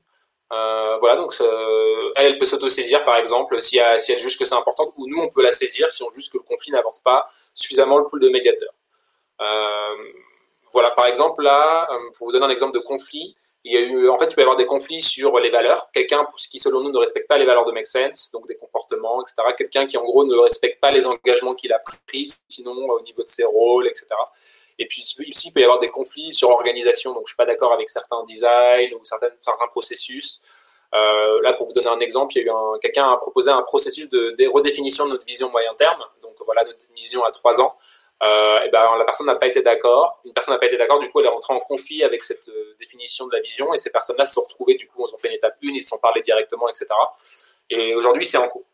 Euh, voilà, donc euh, elle, elle peut s'auto-saisir par exemple si elle, si elle juge que c'est important, ou nous on peut la saisir si on juge que le conflit n'avance pas suffisamment le pool de médiateurs. Euh, voilà, par exemple là, pour vous donner un exemple de conflit, il y a eu, en fait il peut y avoir des conflits sur les valeurs, quelqu'un qui selon nous ne respecte pas les valeurs de MakeSense, donc des comportements, et cetera. Quelqu'un qui en gros ne respecte pas les engagements qu'il a pris, sinon au niveau de ses rôles, et cetera. Et puis ici, il peut y avoir des conflits sur l'organisation, donc je ne suis pas d'accord avec certains designs ou certains, certains processus. Euh, là, pour vous donner un exemple, il y a eu un, quelqu'un a proposé un processus de, de redéfinition de notre vision moyen terme, donc voilà notre vision à trois ans. Euh, et ben, la personne n'a pas été d'accord, une personne n'a pas été d'accord, du coup elle est rentrée en conflit avec cette euh, définition de la vision, et ces personnes-là se sont retrouvées, du coup ils ont fait une étape une, ils se sont parlé directement, et cetera. Et aujourd'hui, c'est en cours.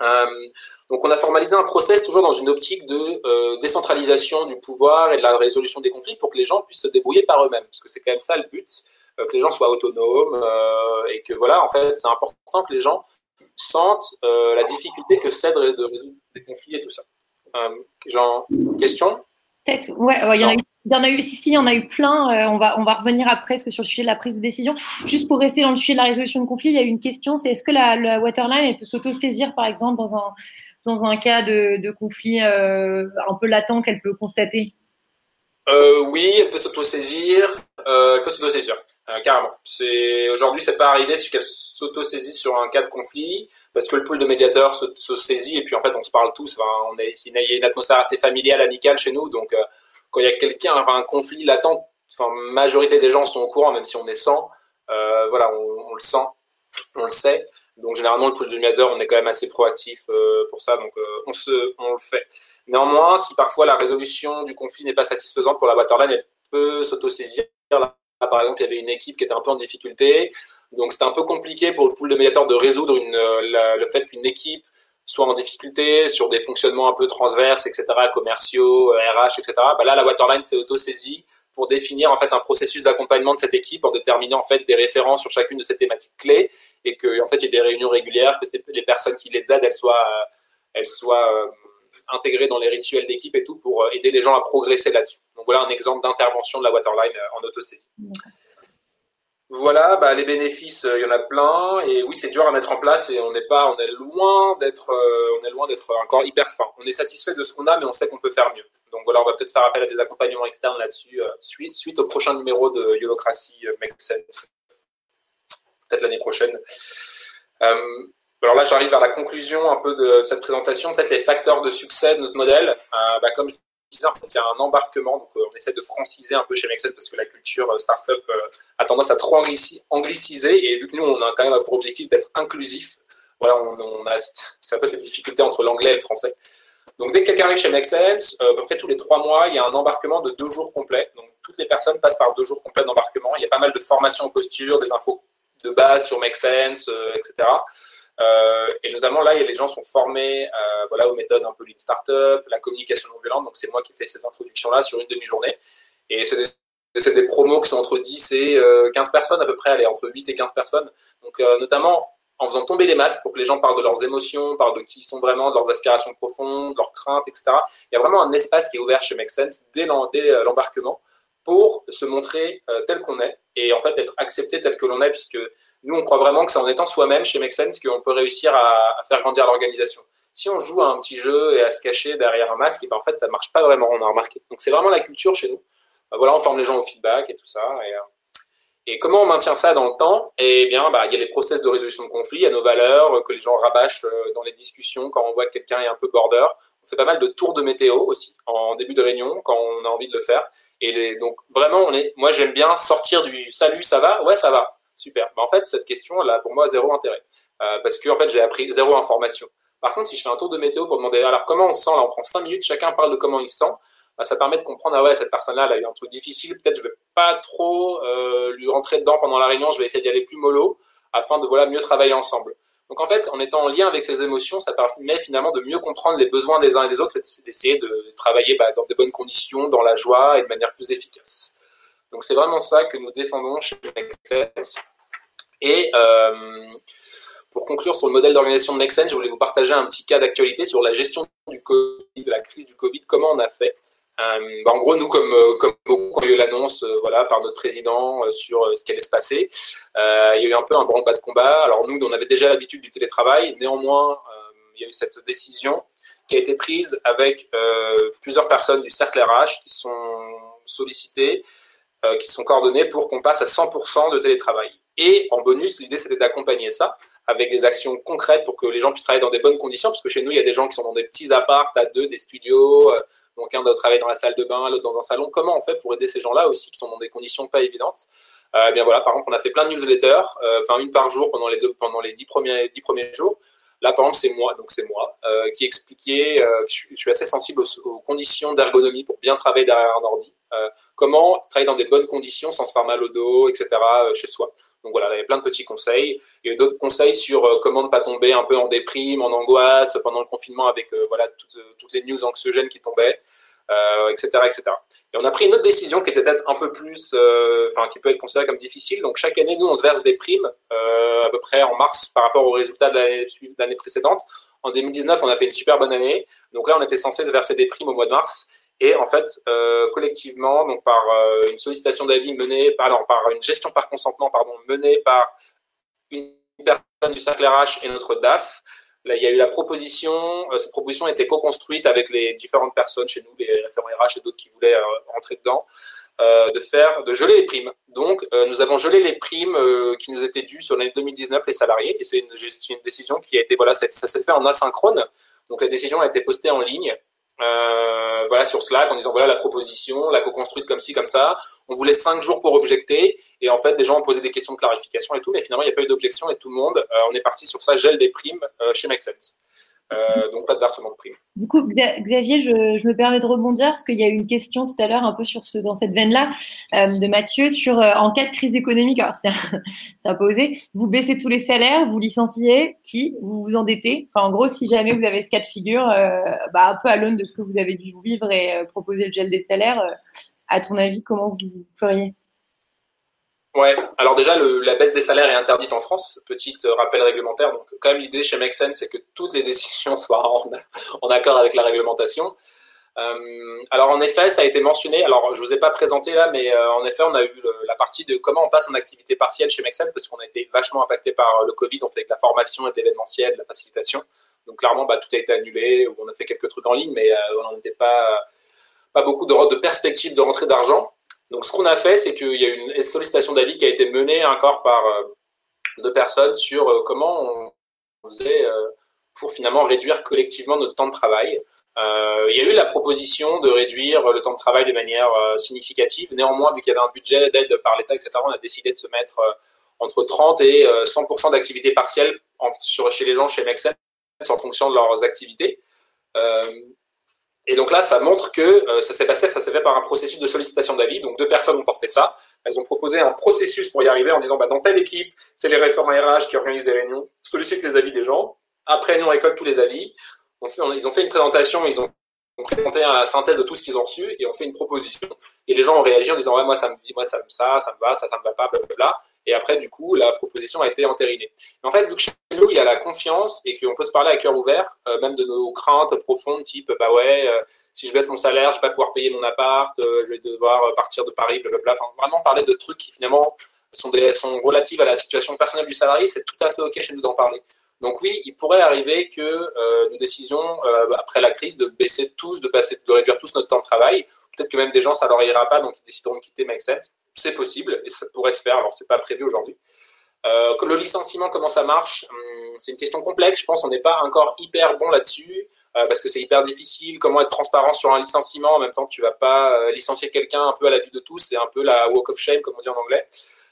Euh, donc on a formalisé un process toujours dans une optique de euh, décentralisation du pouvoir et de la résolution des conflits pour que les gens puissent se débrouiller par eux-mêmes, parce que c'est quand même ça le but, euh, que les gens soient autonomes euh, et que voilà, en fait c'est important que les gens sentent euh, la difficulté que c'est de, de résoudre des conflits et tout ça. Euh, genre, question ? Peut-être, ouais, il ouais, y en a Il y en a eu, si, si, il y en a eu plein. Euh, on, va, on va revenir après parce que sur le sujet de la prise de décision. Juste pour rester dans le sujet de la résolution de conflit, il y a eu une question, c'est est-ce que la, la waterline elle peut s'auto-saisir, par exemple, dans un, dans un cas de, de conflit euh, un peu latent qu'elle peut constater? Euh, oui, elle peut s'auto-saisir, euh, elle peut s'auto-saisir, euh, carrément. C'est, aujourd'hui, c'est pas arrivé qu'elle s'auto-saisisse sur un cas de conflit, parce que le pool de médiateurs se, se saisit, et puis en fait, on se parle tous, enfin, on est, il y a une atmosphère assez familiale, amicale chez nous, donc euh, quand il y a quelqu'un, enfin, un conflit latent, enfin, majorité des gens sont au courant, même si on est cent, euh, voilà, on, on le sent, on le sait. Donc généralement, le pool de médiateurs, on est quand même assez proactif euh, pour ça, donc euh, on, se, on le fait. Néanmoins, si parfois la résolution du conflit n'est pas satisfaisante pour la waterline, elle peut s'autosaisir. Là, par exemple, il y avait une équipe qui était un peu en difficulté. Donc, c'était un peu compliqué pour le pool de médiateurs de résoudre une, la, le fait qu'une équipe soit en difficulté sur des fonctionnements un peu transverses, et cetera, commerciaux, R H, et cetera. Bah là, la waterline s'est autosaisie pour définir en fait un processus d'accompagnement de cette équipe en déterminant en fait des références sur chacune de ces thématiques clés et que en fait il y ait des réunions régulières, que les personnes qui les aident, elles soient, elles soient intégrés dans les rituels d'équipe et tout pour aider les gens à progresser là-dessus. Donc voilà un exemple d'intervention de la waterline en autosaisie. Okay. Voilà, bah, les bénéfices, il y en a plein. Et oui, c'est dur à mettre en place et on n'est pas, on est loin d'être, on est loin d'être encore hyper fin. On est satisfait de ce qu'on a, mais on sait qu'on peut faire mieux. Donc voilà, on va peut-être faire appel à des accompagnements externes là-dessus suite, suite au prochain numéro de Holacratie MakeSense. Peut-être l'année prochaine. Euh, Alors là, j'arrive vers la conclusion un peu de cette présentation, peut-être les facteurs de succès de notre modèle. Euh, bah, comme je disais, en fait, il y a un embarquement, donc euh, on essaie de franciser un peu chez MakeSense parce que la culture euh, startup euh, a tendance à trop angliciser et vu que nous, on a quand même pour objectif d'être inclusif, voilà, on, on a c'est un peu cette difficulté entre l'anglais et le français. Donc dès que quelqu'un arrive chez MakeSense, euh, à peu près tous les trois mois, il y a un embarquement de deux jours complets. Donc toutes les personnes passent par deux jours complets d'embarquement. Il y a pas mal de formations en posture, des infos de base sur MakeSense, euh, et cetera. Euh, et notamment là, les gens sont formés euh, voilà, aux méthodes un peu lean startup, la communication non violente. Donc c'est moi qui fais ces introductions-là sur une demi-journée. Et c'est des, c'est des promos qui sont entre dix et quinze personnes à peu près, allez, entre huit et quinze personnes. Donc euh, notamment en faisant tomber les masques pour que les gens parlent de leurs émotions, parlent de qui ils sont vraiment, de leurs aspirations profondes, de leurs craintes, et cetera. Il y a vraiment un espace qui est ouvert chez MakeSense dès l'embarquement pour se montrer euh, tel qu'on est et en fait être accepté tel que l'on est puisque nous, on croit vraiment que c'est en étant soi-même chez MakeSense qu'on peut réussir à, à faire grandir l'organisation. Si on joue à un petit jeu et à se cacher derrière un masque, et ben en fait, ça ne marche pas vraiment, on a remarqué. Donc, c'est vraiment la culture chez nous. Ben voilà, on forme les gens au feedback et tout ça. Et, et comment on maintient ça dans le temps? Eh bien, ben, il y a les process de résolution de conflits, il y a nos valeurs que les gens rabâchent dans les discussions quand on voit que quelqu'un est un peu border. On fait pas mal de tours de météo aussi en début de réunion quand on a envie de le faire. Et les, donc, vraiment, on est, moi, j'aime bien sortir du « salut, ça va ?»« Ouais, ça va ». Super. Ben en fait, cette question, elle a pour moi zéro intérêt euh, parce que en fait, j'ai appris zéro information. Par contre, si je fais un tour de météo pour demander alors comment on se sent, là, on prend cinq minutes, chacun parle de comment il se sent, ben, ça permet de comprendre, ah ouais, cette personne-là, elle a eu un truc difficile, peut-être je ne vais pas trop euh, lui rentrer dedans pendant la réunion, je vais essayer d'y aller plus mollo afin de voilà, mieux travailler ensemble. Donc en fait, en étant en lien avec ses émotions, ça permet finalement de mieux comprendre les besoins des uns et des autres et d'essayer de travailler bah, dans de bonnes conditions, dans la joie et de manière plus efficace. Donc, c'est vraiment ça que nous défendons chez MakeSense. Et euh, pour conclure sur le modèle d'organisation de MakeSense, je voulais vous partager un petit cas d'actualité sur la gestion du COVID, de la crise du Covid, comment on a fait. Euh, bah en gros, nous, comme, comme beaucoup, on a eu l'annonce euh, voilà, par notre président euh, sur euh, ce qui allait se passer. Euh, il y a eu un peu un branle-bas de combat. Alors, nous, on avait déjà l'habitude du télétravail. Néanmoins, euh, il y a eu cette décision qui a été prise avec euh, plusieurs personnes du cercle R H qui sont sollicitées, Euh, qui sont coordonnées pour qu'on passe à cent pour cent de télétravail. Et en bonus, l'idée, c'était d'accompagner ça avec des actions concrètes pour que les gens puissent travailler dans des bonnes conditions, parce que chez nous, il y a des gens qui sont dans des petits apparts, à deux, des studios, euh, donc un doit travailler dans la salle de bain, l'autre dans un salon. Comment on fait pour aider ces gens-là aussi qui sont dans des conditions pas évidentes? euh, bien voilà, par exemple, on a fait plein de newsletters, enfin euh, une par jour pendant les deux, pendant les dix premiers, dix premiers jours. Là, par exemple, c'est moi, donc c'est moi, euh, qui expliquait, euh, que je, je suis assez sensible aux, aux conditions d'ergonomie pour bien travailler derrière un ordi. Euh, comment travailler dans des bonnes conditions sans se faire mal au dos, et cetera euh, chez soi. Donc voilà, il y a plein de petits conseils. Il y a d'autres conseils sur euh, comment ne pas tomber un peu en déprime, en angoisse pendant le confinement avec euh, voilà, toutes, euh, toutes les news anxiogènes qui tombaient, euh, et cetera, et cetera. Et on a pris une autre décision qui était peut-être un peu plus, euh, enfin qui peut être considérée comme difficile. Donc chaque année, nous, on se verse des primes euh, à peu près en mars par rapport aux résultats de l'année, de l'année précédente. En deux mille dix-neuf, on a fait une super bonne année. Donc là, on était censé se verser des primes au mois de mars. Et en fait, euh, collectivement, donc par euh, une sollicitation d'avis menée, par, non, par une gestion par consentement, pardon, menée par une personne du cercle R H et notre D A F, là, il y a eu la proposition, euh, cette proposition a été co-construite avec les différentes personnes chez nous, les référents R H et d'autres qui voulaient euh, rentrer dedans, euh, de faire, de geler les primes. Donc, euh, nous avons gelé les primes euh, qui nous étaient dues sur l'année deux mille dix-neuf, les salariés, et c'est une, une décision qui a été, voilà, ça, ça s'est fait en asynchrone, donc la décision a été postée en ligne. Euh, voilà, sur Slack, en disant voilà la proposition, la co-construite comme ci, comme ça. On voulait cinq jours pour objecter, et en fait, des gens ont posé des questions de clarification et tout, mais finalement, il n'y a pas eu d'objection et tout le monde, euh, on est parti sur ça, gel des primes euh, chez MakeSense. Euh, donc, pas de versement de primes. Du coup, Xavier, je, je me permets de rebondir parce qu'il y a eu une question tout à l'heure, un peu sur ce, dans cette veine-là, euh, de Mathieu, sur euh, en cas de crise économique, alors c'est un, c'est un peu osé, vous baissez tous les salaires, vous licenciez, qui vous vous endettez. Enfin, en gros, si jamais vous avez ce cas de figure, euh, bah, un peu à l'aune de ce que vous avez dû vivre et euh, proposer le gel des salaires, euh, à ton avis, comment vous feriez ? Ouais, alors déjà, le, la baisse des salaires est interdite en France, petit euh, rappel réglementaire. Donc, quand même, l'idée chez MakeSense, c'est que toutes les décisions soient en, en accord avec la réglementation. Euh, alors, en effet, ça a été mentionné. Alors, je ne vous ai pas présenté là, mais euh, en effet, on a eu le, la partie de comment on passe en activité partielle chez MakeSense, parce qu'on a été vachement impacté par le Covid. On fait de la formation et de l'événementiel, de la facilitation. Donc, clairement, bah, tout a été annulé, ou on a fait quelques trucs en ligne, mais euh, on n'était pas, pas beaucoup de, de perspectives de rentrée d'argent. Donc, ce qu'on a fait, c'est qu'il y a une sollicitation d'avis qui a été menée encore par euh, deux personnes sur euh, comment on faisait euh, pour finalement réduire collectivement notre temps de travail. Euh, il y a eu la proposition de réduire le temps de travail de manière euh, significative. Néanmoins, vu qu'il y avait un budget d'aide par l'État, et cetera, on a décidé de se mettre euh, entre trente et euh, cent pour cent d'activité partielle en, sur, chez les gens, chez MakeSense, en fonction de leurs activités. Euh, Et donc là, ça montre que euh, ça s'est passé, ça s'est fait par un processus de sollicitation d'avis. Donc, deux personnes ont porté ça. Elles ont proposé un processus pour y arriver en disant bah, « Dans telle équipe, c'est les référents R H qui organisent des réunions, sollicitent les avis des gens. Après, nous, on récolte tous les avis. » Ils ont fait une présentation, ils ont présenté la synthèse de tout ce qu'ils ont reçu et ont fait une proposition. Et les gens ont réagi en disant ouais, « Moi, ça me dit, moi, ça me ça, ça me va, ça, ça me va pas, blablabla. » Et après, du coup, la proposition a été entérinée. Mais en fait, vu que chez nous, il y a la confiance et qu'on peut se parler à cœur ouvert, euh, même de nos craintes profondes, type « bah ouais, euh, si je baisse mon salaire, je ne vais pas pouvoir payer mon appart, euh, je vais devoir partir de Paris, blablabla ». Enfin, vraiment parler de trucs qui, finalement, sont, des, sont relatives à la situation personnelle du salarié, c'est tout à fait OK chez nous d'en parler. Donc oui, il pourrait arriver que euh, nous décisions, euh, après la crise, de baisser tous, de, passer, de réduire tous notre temps de travail. Peut-être que même des gens, ça ne leur ira pas, donc ils décideront de quitter MakeSense. C'est possible et ça pourrait se faire, alors c'est pas prévu aujourd'hui. Euh, le licenciement, comment ça marche ? hum, C'est une question complexe, je pense qu'on n'est pas encore hyper bon là-dessus, euh, parce que c'est hyper difficile, comment être transparent sur un licenciement, en même temps tu vas pas euh, licencier quelqu'un un peu à la vue de tous, c'est un peu la walk of shame, comme on dit en anglais.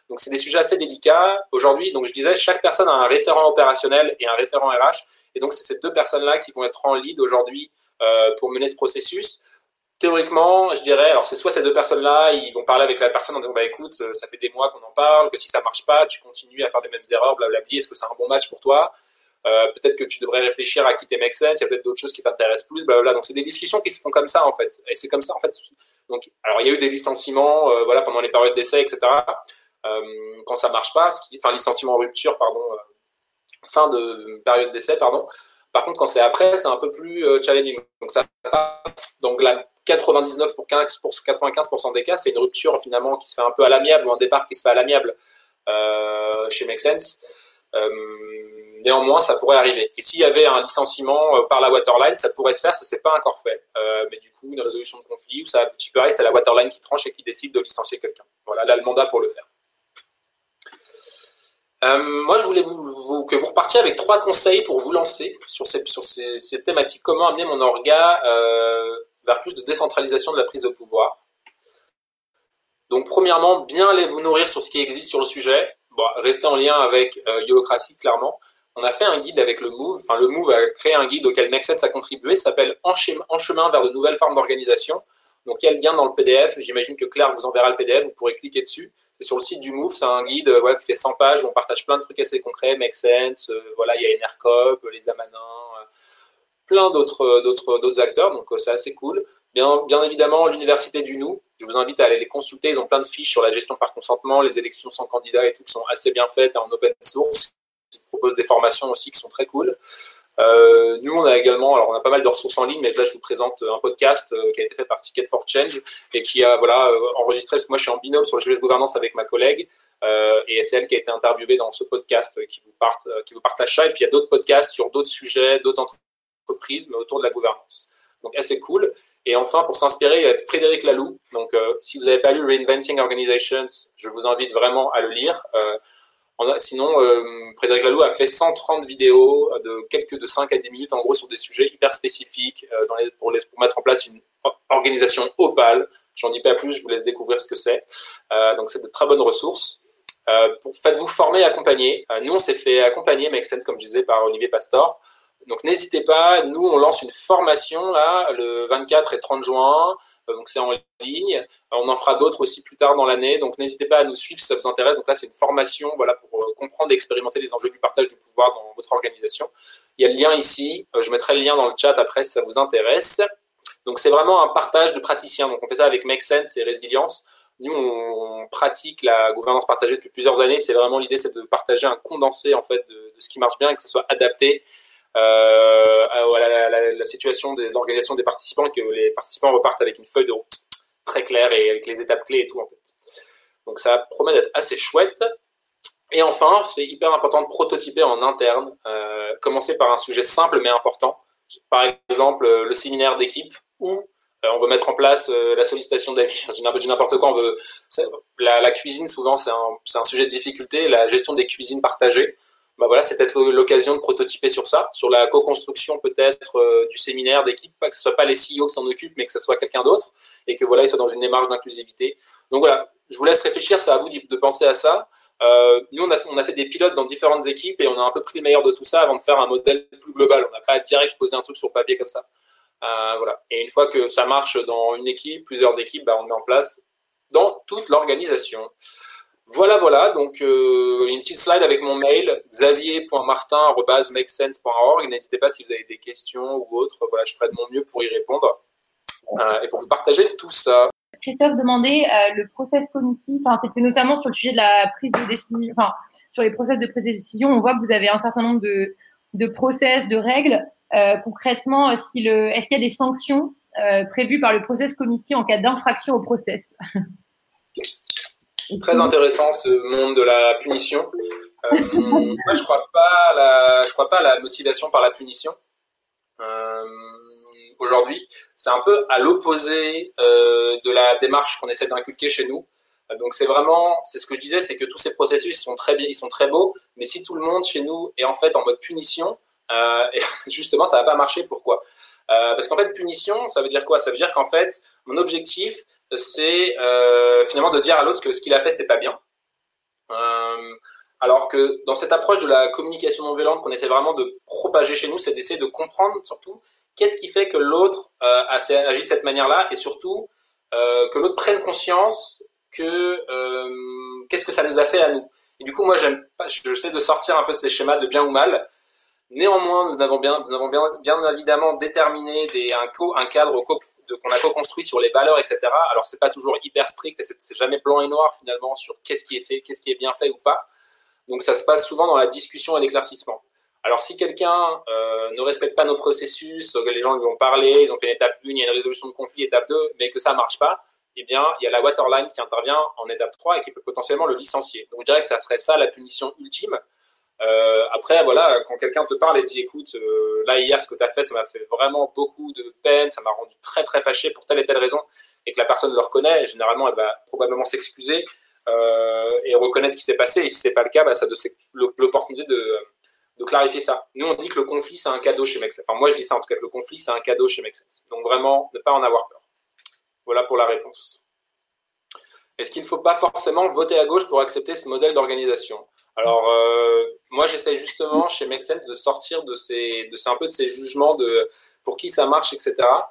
Donc c'est des sujets assez délicats. Aujourd'hui, donc je disais, chaque personne a un référent opérationnel et un référent R H, et donc c'est ces deux personnes-là qui vont être en lead aujourd'hui euh, pour mener ce processus. Théoriquement, je dirais, alors c'est soit ces deux personnes-là, ils vont parler avec la personne en disant bah écoute, ça fait des mois qu'on en parle, que si ça marche pas, tu continues à faire les mêmes erreurs, blablabli, est-ce que c'est un bon match pour toi ? euh, Peut-être que tu devrais réfléchir à quitter MakeSense, il y a peut-être d'autres choses qui t'intéressent plus, blablabla. Donc c'est des discussions qui se font comme ça en fait, et c'est comme ça en fait. Donc, alors il y a eu des licenciements, euh, voilà, pendant les périodes d'essai, et cetera. Euh, quand ça marche pas, enfin licenciement en rupture, pardon, euh, fin de période d'essai, pardon. Par contre, quand c'est après, c'est un peu plus euh, challenging. Donc ça passe. Donc là, quatre-vingt-dix-neuf pour quatre-vingt-quinze pour cent des cas, c'est une rupture finalement qui se fait un peu à l'amiable ou un départ qui se fait à l'amiable euh, chez MakeSense. Euh, néanmoins, ça pourrait arriver. Et s'il y avait un licenciement par la waterline, ça pourrait se faire, ça ne s'est pas encore fait. Euh, mais du coup, une résolution de conflit où ça aboutit pareil, c'est la waterline qui tranche et qui décide de licencier quelqu'un. Voilà, là, le mandat pour le faire. Euh, moi, je voulais vous, vous, que vous repartiez avec trois conseils pour vous lancer sur ces, sur ces, ces thématiques. Comment amener mon orga euh, vers plus de décentralisation de la prise de pouvoir. Donc, premièrement, bien les, vous nourrir sur ce qui existe sur le sujet. Bon, rester en lien avec euh, Holacratie, clairement. On a fait un guide avec le Move. Enfin, le Move a créé un guide auquel MakeSense a contribué. S'appelle En chemin vers de nouvelles formes d'organisation. Donc, il y a le lien dans le P D F. J'imagine que Claire vous enverra le P D F. Vous pourrez cliquer dessus. C'est sur le site du Move, c'est un guide euh, voilà, qui fait cent pages où on partage plein de trucs assez concrets, MakeSense, euh, voilà, il y a Enercop, euh, les Amanins, euh, plein d'autres, euh, d'autres, d'autres acteurs, donc euh, c'est assez cool. Bien, bien évidemment, l'université du Nous, je vous invite à aller les consulter, ils ont plein de fiches sur la gestion par consentement, les élections sans candidat et tout qui sont assez bien faites en open source, ils proposent des formations aussi qui sont très cool. Euh, nous, on a également, alors on a pas mal de ressources en ligne, mais là, je vous présente un podcast euh, qui a été fait par Ticket for Change et qui a voilà, euh, enregistré, parce que moi, je suis en binôme sur le sujet de gouvernance avec ma collègue euh, et c'est elle qui a été interviewée dans ce podcast euh, qui, vous part, euh, qui vous partage ça. Et puis, il y a d'autres podcasts sur d'autres sujets, d'autres entreprises, mais autour de la gouvernance. Donc, assez cool. Et enfin, pour s'inspirer, il y a Frédéric Laloux. Donc, euh, si vous n'avez pas lu Reinventing Organizations, je vous invite vraiment à le lire. Euh, Sinon, euh, Frédéric Laloux a fait cent trente vidéos de quelques de cinq à dix minutes, en gros, sur des sujets hyper spécifiques euh, dans les, pour, les, pour mettre en place une organisation opale. J'en dis pas plus, je vous laisse découvrir ce que c'est. Euh, donc, c'est de très bonnes ressources. Euh, Faites-vous former et accompagner. Euh, nous, on s'est fait accompagner, MakeSense, comme je disais, par Olivier Pastor. Donc, n'hésitez pas. Nous, on lance une formation là, le vingt-quatre et trente juin. Donc, c'est en ligne. On en fera d'autres aussi plus tard dans l'année. Donc, n'hésitez pas à nous suivre si ça vous intéresse. Donc là, c'est une formation voilà, pour comprendre et expérimenter les enjeux du partage du pouvoir dans votre organisation. Il y a le lien ici. Je mettrai le lien dans le chat après si ça vous intéresse. Donc, c'est vraiment un partage de praticiens. Donc, on fait ça avec MakeSense et Résilience. Nous, on pratique la gouvernance partagée depuis plusieurs années. C'est vraiment l'idée, c'est de partager un condensé en fait, de, de ce qui marche bien et que ça soit adapté Euh, à la, la, la, la situation de l'organisation des participants, que les participants repartent avec une feuille de route très claire et avec les étapes clés et tout en fait. Donc ça promet d'être assez chouette. Et enfin, c'est hyper important de prototyper en interne. Euh, commencer par un sujet simple mais important. Par exemple, le séminaire d'équipe où euh, on veut mettre en place euh, la sollicitation d'avis. Je dis n'importe quoi, on veut... La, la cuisine, souvent, c'est un, c'est un sujet de difficulté, la gestion des cuisines partagées. Bah voilà, c'est peut-être l'occasion de prototyper sur ça, sur la co-construction peut-être euh, du séminaire d'équipe, pas que ce soit pas les C E O qui s'en occupent, mais que ce soit quelqu'un d'autre, et que voilà, ils soient dans une démarche d'inclusivité. Donc voilà, je vous laisse réfléchir, c'est à vous de penser à ça. Euh, nous, on a, on a fait des pilotes dans différentes équipes et on a un peu pris le meilleur de tout ça avant de faire un modèle plus global. On n'a pas à direct poser un truc sur papier comme ça. Euh, voilà. Et une fois que ça marche dans une équipe, plusieurs équipes, bah, on met en place dans toute l'organisation. Voilà, voilà, donc euh, une petite slide avec mon mail, xavier point martin arobase makesense point org. N'hésitez pas si vous avez des questions ou autres, voilà, je ferai de mon mieux pour y répondre euh, et pour vous partager tout ça. Christophe demandait euh, le process cognitif, hein, c'était notamment sur le sujet de la prise de décision, enfin sur les process de prise de décision, on voit que vous avez un certain nombre de, de process, de règles. Euh, concrètement, est-ce qu'il, est-ce qu'il y a des sanctions euh, prévues par le process cognitif en cas d'infraction au process? Très intéressant ce monde de la punition. Euh, moi, je crois pas à la, je crois pas à la motivation par la punition. Euh, aujourd'hui, c'est un peu à l'opposé euh, de la démarche qu'on essaie d'inculquer chez nous. Euh, donc c'est vraiment, c'est ce que je disais, c'est que tous ces processus sont très bien, ils sont très beaux, mais si tout le monde chez nous est en fait en mode punition, euh, justement, ça va pas marcher. Pourquoi ? Euh, parce qu'en fait, punition, ça veut dire quoi ? Ça veut dire qu'en fait, mon objectif, c'est euh, finalement de dire à l'autre que ce qu'il a fait, c'est pas bien. Euh, alors que dans cette approche de la communication non violente qu'on essaie vraiment de propager chez nous, c'est d'essayer de comprendre surtout qu'est-ce qui fait que l'autre euh, agit de cette manière-là et surtout euh, que l'autre prenne conscience que euh, qu'est-ce que ça nous a fait à nous. Et du coup, moi, j'aime pas, j'essaie de sortir un peu de ces schémas de bien ou mal. Néanmoins, nous avons bien, nous avons bien, bien évidemment déterminé des, un, co, un cadre co- de, qu'on a co-construit sur les valeurs, et cetera. Alors, c'est pas toujours hyper strict et c'est, c'est jamais blanc et noir finalement sur qu'est-ce qui est fait, qu'est-ce qui est bien fait ou pas. Donc, ça se passe souvent dans la discussion et l'éclaircissement. Alors, si quelqu'un euh, ne respecte pas nos processus, que les gens lui ont parlé, ils ont fait une étape un, il y a une résolution de conflit, étape deux, mais que ça marche pas, eh bien, il y a la waterline qui intervient en étape trois et qui peut potentiellement le licencier. Donc, je dirais que ça serait ça la punition ultime. Euh, après voilà, quand quelqu'un te parle et te dit écoute euh, là hier ce que t'as fait ça m'a fait vraiment beaucoup de peine, ça m'a rendu très très fâché pour telle et telle raison, et que la personne le reconnaît, généralement elle va probablement s'excuser euh, et reconnaître ce qui s'est passé, et si c'est pas le cas bah, ça c'est l'opportunité de, de clarifier ça. Nous on dit que le conflit c'est un cadeau chez MakeSense, enfin moi je dis ça en tout cas, que le conflit c'est un cadeau chez MakeSense, donc vraiment ne pas en avoir peur. Voilà pour la réponse. Est-ce qu'il ne faut pas forcément voter à gauche pour accepter ce modèle d'organisation ? Alors, euh, moi, j'essaie justement chez MakeSense de sortir de ces, de ces, un peu de ces jugements de pour qui ça marche, et cetera.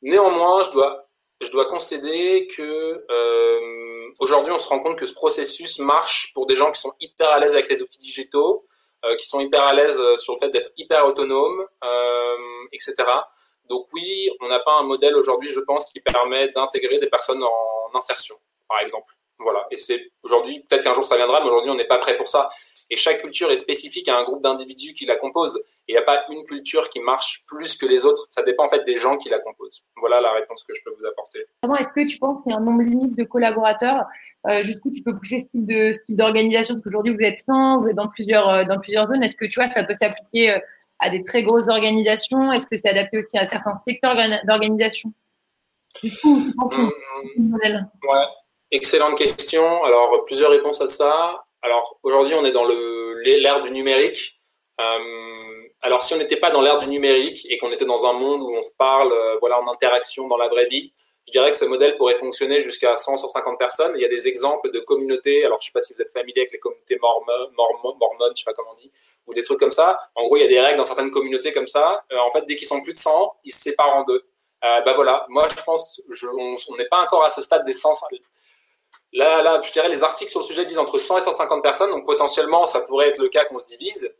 Néanmoins, je dois, je dois concéder que euh, aujourd'hui, on se rend compte que ce processus marche pour des gens qui sont hyper à l'aise avec les outils digitaux, euh, qui sont hyper à l'aise sur le fait d'être hyper autonomes, euh, et cetera. Donc oui, on n'a pas un modèle aujourd'hui, je pense, qui permet d'intégrer des personnes en insertion, par exemple. Voilà. Et c'est aujourd'hui, peut-être qu'un jour ça viendra, mais aujourd'hui on n'est pas prêt pour ça. Et chaque culture est spécifique à un groupe d'individus qui la compose. Et il n'y a pas une culture qui marche plus que les autres. Ça dépend en fait des gens qui la composent. Voilà la réponse que je peux vous apporter. Est-ce que tu penses qu'il y a un nombre limite de collaborateurs euh, jusqu'où tu peux pousser ce type de, ce type d'organisation? Parce qu'aujourd'hui, vous êtes cent, vous êtes dans plusieurs, dans plusieurs zones. Est-ce que tu vois, ça peut s'appliquer à des très grosses organisations? Est-ce que c'est adapté aussi à certains secteurs d'organisation? Du coup, tu penses que c'est un modèle ? Ouais. Excellente question. Alors, plusieurs réponses à ça. Alors, aujourd'hui, on est dans le, l'ère du numérique. Euh, alors, si on n'était pas dans l'ère du numérique et qu'on était dans un monde où on se parle euh, voilà, en interaction dans la vraie vie, je dirais que ce modèle pourrait fonctionner jusqu'à cent, cent cinquante personnes. Il y a des exemples de communautés. Alors, je ne sais pas si vous êtes familier avec les communautés mormones, mormon, mormon, je ne sais pas comment on dit, ou des trucs comme ça. En gros, il y a des règles dans certaines communautés comme ça. Euh, en fait, dès qu'ils sont plus de cent, ils se séparent en deux. Euh, bah voilà, moi, je pense qu'on n'est pas encore à ce stade des cent. Là, là, je dirais les articles sur le sujet disent entre cent et cent cinquante personnes, donc potentiellement, ça pourrait être le cas qu'on se divise.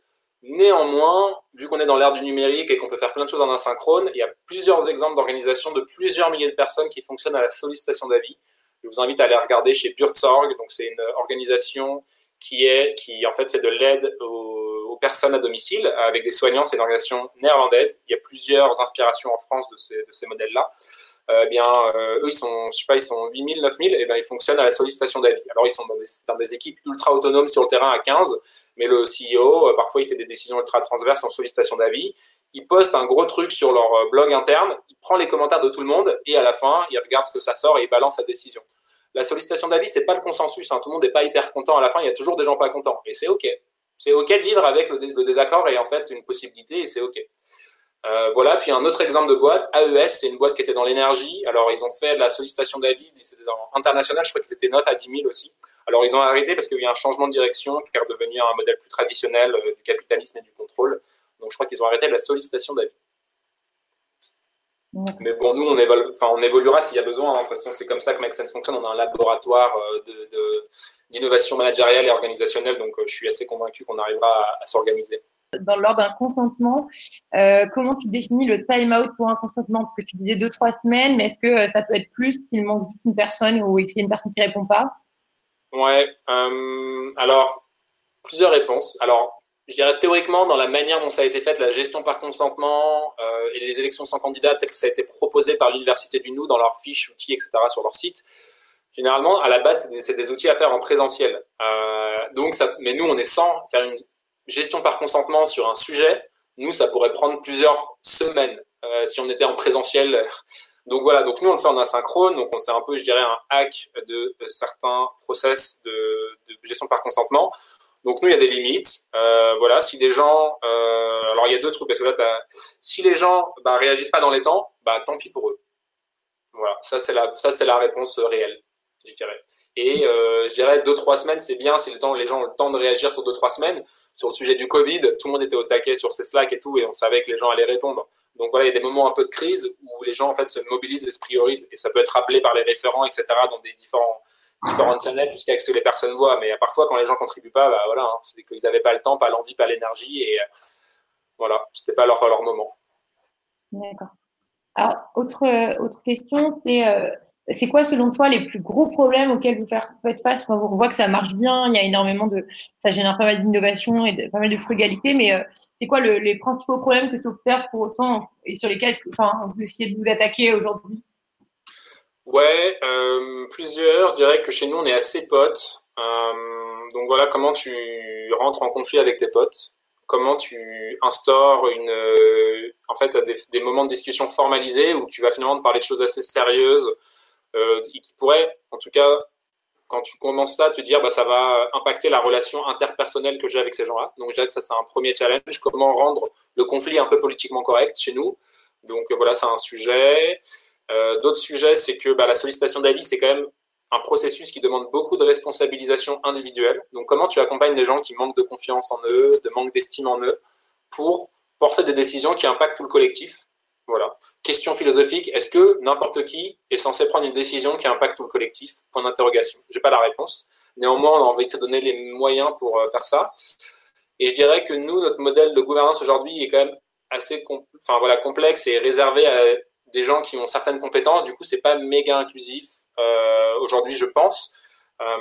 Néanmoins, vu qu'on est dans l'ère du numérique et qu'on peut faire plein de choses en asynchrone, il y a plusieurs exemples d'organisations de plusieurs milliers de personnes qui fonctionnent à la sollicitation d'avis. Je vous invite à aller regarder chez Buurtzorg. Donc, c'est une organisation qui est, qui en fait fait de l'aide aux, aux personnes à domicile avec des soignants. C'est une organisation néerlandaise. Il y a plusieurs inspirations en France de ces, de ces modèles-là. Euh, bien, euh, eux, ils sont, je sais pas, ils sont huit mille, neuf mille, et ben ils fonctionnent à la sollicitation d'avis. Alors, ils sont dans des, dans des équipes ultra autonomes sur le terrain à quinze, mais le C E O, euh, parfois, il fait des décisions ultra transverses en sollicitation d'avis. Il poste un gros truc sur leur euh, blog interne, il prend les commentaires de tout le monde, et à la fin, il regarde ce que ça sort et il balance sa décision. La sollicitation d'avis, c'est pas le consensus, hein. Tout le monde n'est pas hyper content. À la fin, il y a toujours des gens pas contents. Et c'est OK. C'est OK de vivre avec le, le désaccord et en fait une possibilité, et c'est OK. Euh, voilà, puis un autre exemple de boîte, A E S, c'est une boîte qui était dans l'énergie. Alors, ils ont fait de la sollicitation d'avis, c'était dans international, je crois qu'ils étaient neuf à dix mille aussi. Alors, ils ont arrêté parce qu'il y a un changement de direction qui est devenu un modèle plus traditionnel euh, du capitalisme et du contrôle. Donc, je crois qu'ils ont arrêté de la sollicitation d'avis. Mmh. Mais bon, nous, on, évolue, on évoluera s'il y a besoin. Hein. De toute façon, c'est comme ça que MakeSense fonctionne. On a un laboratoire euh, de, de, d'innovation managériale et organisationnelle. Donc, euh, je suis assez convaincu qu'on arrivera à, à s'organiser. Dans l'ordre d'un consentement, euh, comment tu définis le time-out pour un consentement? Parce que tu disais deux à trois semaines, mais est-ce que euh, ça peut être plus s'il manque juste une personne ou s'il y a une personne qui ne répond pas? Ouais, euh, alors, plusieurs réponses. Alors, je dirais théoriquement, dans la manière dont ça a été fait, la gestion par consentement euh, et les élections sans candidat, telles que ça a été proposé par l'Université du Nou dans leurs fiches, outils, et cetera sur leur site, généralement, à la base, c'est des, c'est des outils à faire en présentiel. Euh, donc, ça, mais nous, on est sans faire une gestion par consentement sur un sujet, nous, ça pourrait prendre plusieurs semaines euh, si on était en présentiel. Donc voilà, donc nous, on le fait en asynchrone. Donc, on sait un peu, je dirais, un hack de, de certains process de, de gestion par consentement. Donc, nous, il y a des limites. Euh, voilà, si des gens… Euh, alors, il y a deux trucs, parce que là, t'as, si les gens bah, réagissent pas dans les temps, bah, tant pis pour eux. Voilà, ça, c'est la, ça, c'est la réponse réelle, je dirais. Et euh, je dirais deux à trois semaines, c'est bien si le temps, les gens ont le temps de réagir sur deux à trois semaines. Sur le sujet du Covid, tout le monde était au taquet sur ses Slack et tout, et on savait que les gens allaient répondre. Donc voilà, il y a des moments un peu de crise où les gens en fait se mobilisent et se priorisent, et ça peut être rappelé par les référents, et cetera, dans des différents différents channels jusqu'à ce que les personnes voient. Mais parfois, quand les gens contribuent pas, bah voilà, hein, c'est qu'ils n'avaient pas le temps, pas l'envie, pas l'énergie, et euh, voilà, c'était pas leur leur moment. D'accord. Alors autre autre question, c'est euh... c'est quoi, selon toi, les plus gros problèmes auxquels vous faites face quand on voit que ça marche bien, il y a énormément de, ça génère pas mal d'innovation et de, pas mal de frugalité, mais euh, c'est quoi le, les principaux problèmes que tu observes pour autant et sur lesquels, enfin, vous essayez de vous attaquer aujourd'hui? Ouais, euh, plusieurs. Je dirais que chez nous, on est assez potes. Euh, donc voilà, comment tu rentres en conflit avec tes potes? Comment tu instaures une, euh, en fait, des, des moments de discussion formalisés où tu vas finalement te parler de choses assez sérieuses? Euh, et qui pourrait, en tout cas, quand tu commences ça, te dire bah, ça va impacter la relation interpersonnelle que j'ai avec ces gens-là. Donc, je dirais que ça, c'est un premier challenge. Comment rendre le conflit un peu politiquement correct chez nous? Donc, euh, voilà, c'est un sujet. Euh, d'autres sujets, c'est que bah, la sollicitation d'avis, c'est quand même un processus qui demande beaucoup de responsabilisation individuelle. Donc, comment tu accompagnes des gens qui manquent de confiance en eux, de manque d'estime en eux, pour porter des décisions qui impactent tout le collectif? Voilà. Question philosophique, est-ce que n'importe qui est censé prendre une décision qui impacte tout le collectif? Point d'interrogation. J'ai pas la réponse. Néanmoins, on a envie de se donner les moyens pour faire ça. Et je dirais que nous, notre modèle de gouvernance aujourd'hui est quand même assez com- enfin, voilà, complexe et réservé à des gens qui ont certaines compétences. Du coup, c'est pas méga inclusif euh, aujourd'hui, je pense. Euh,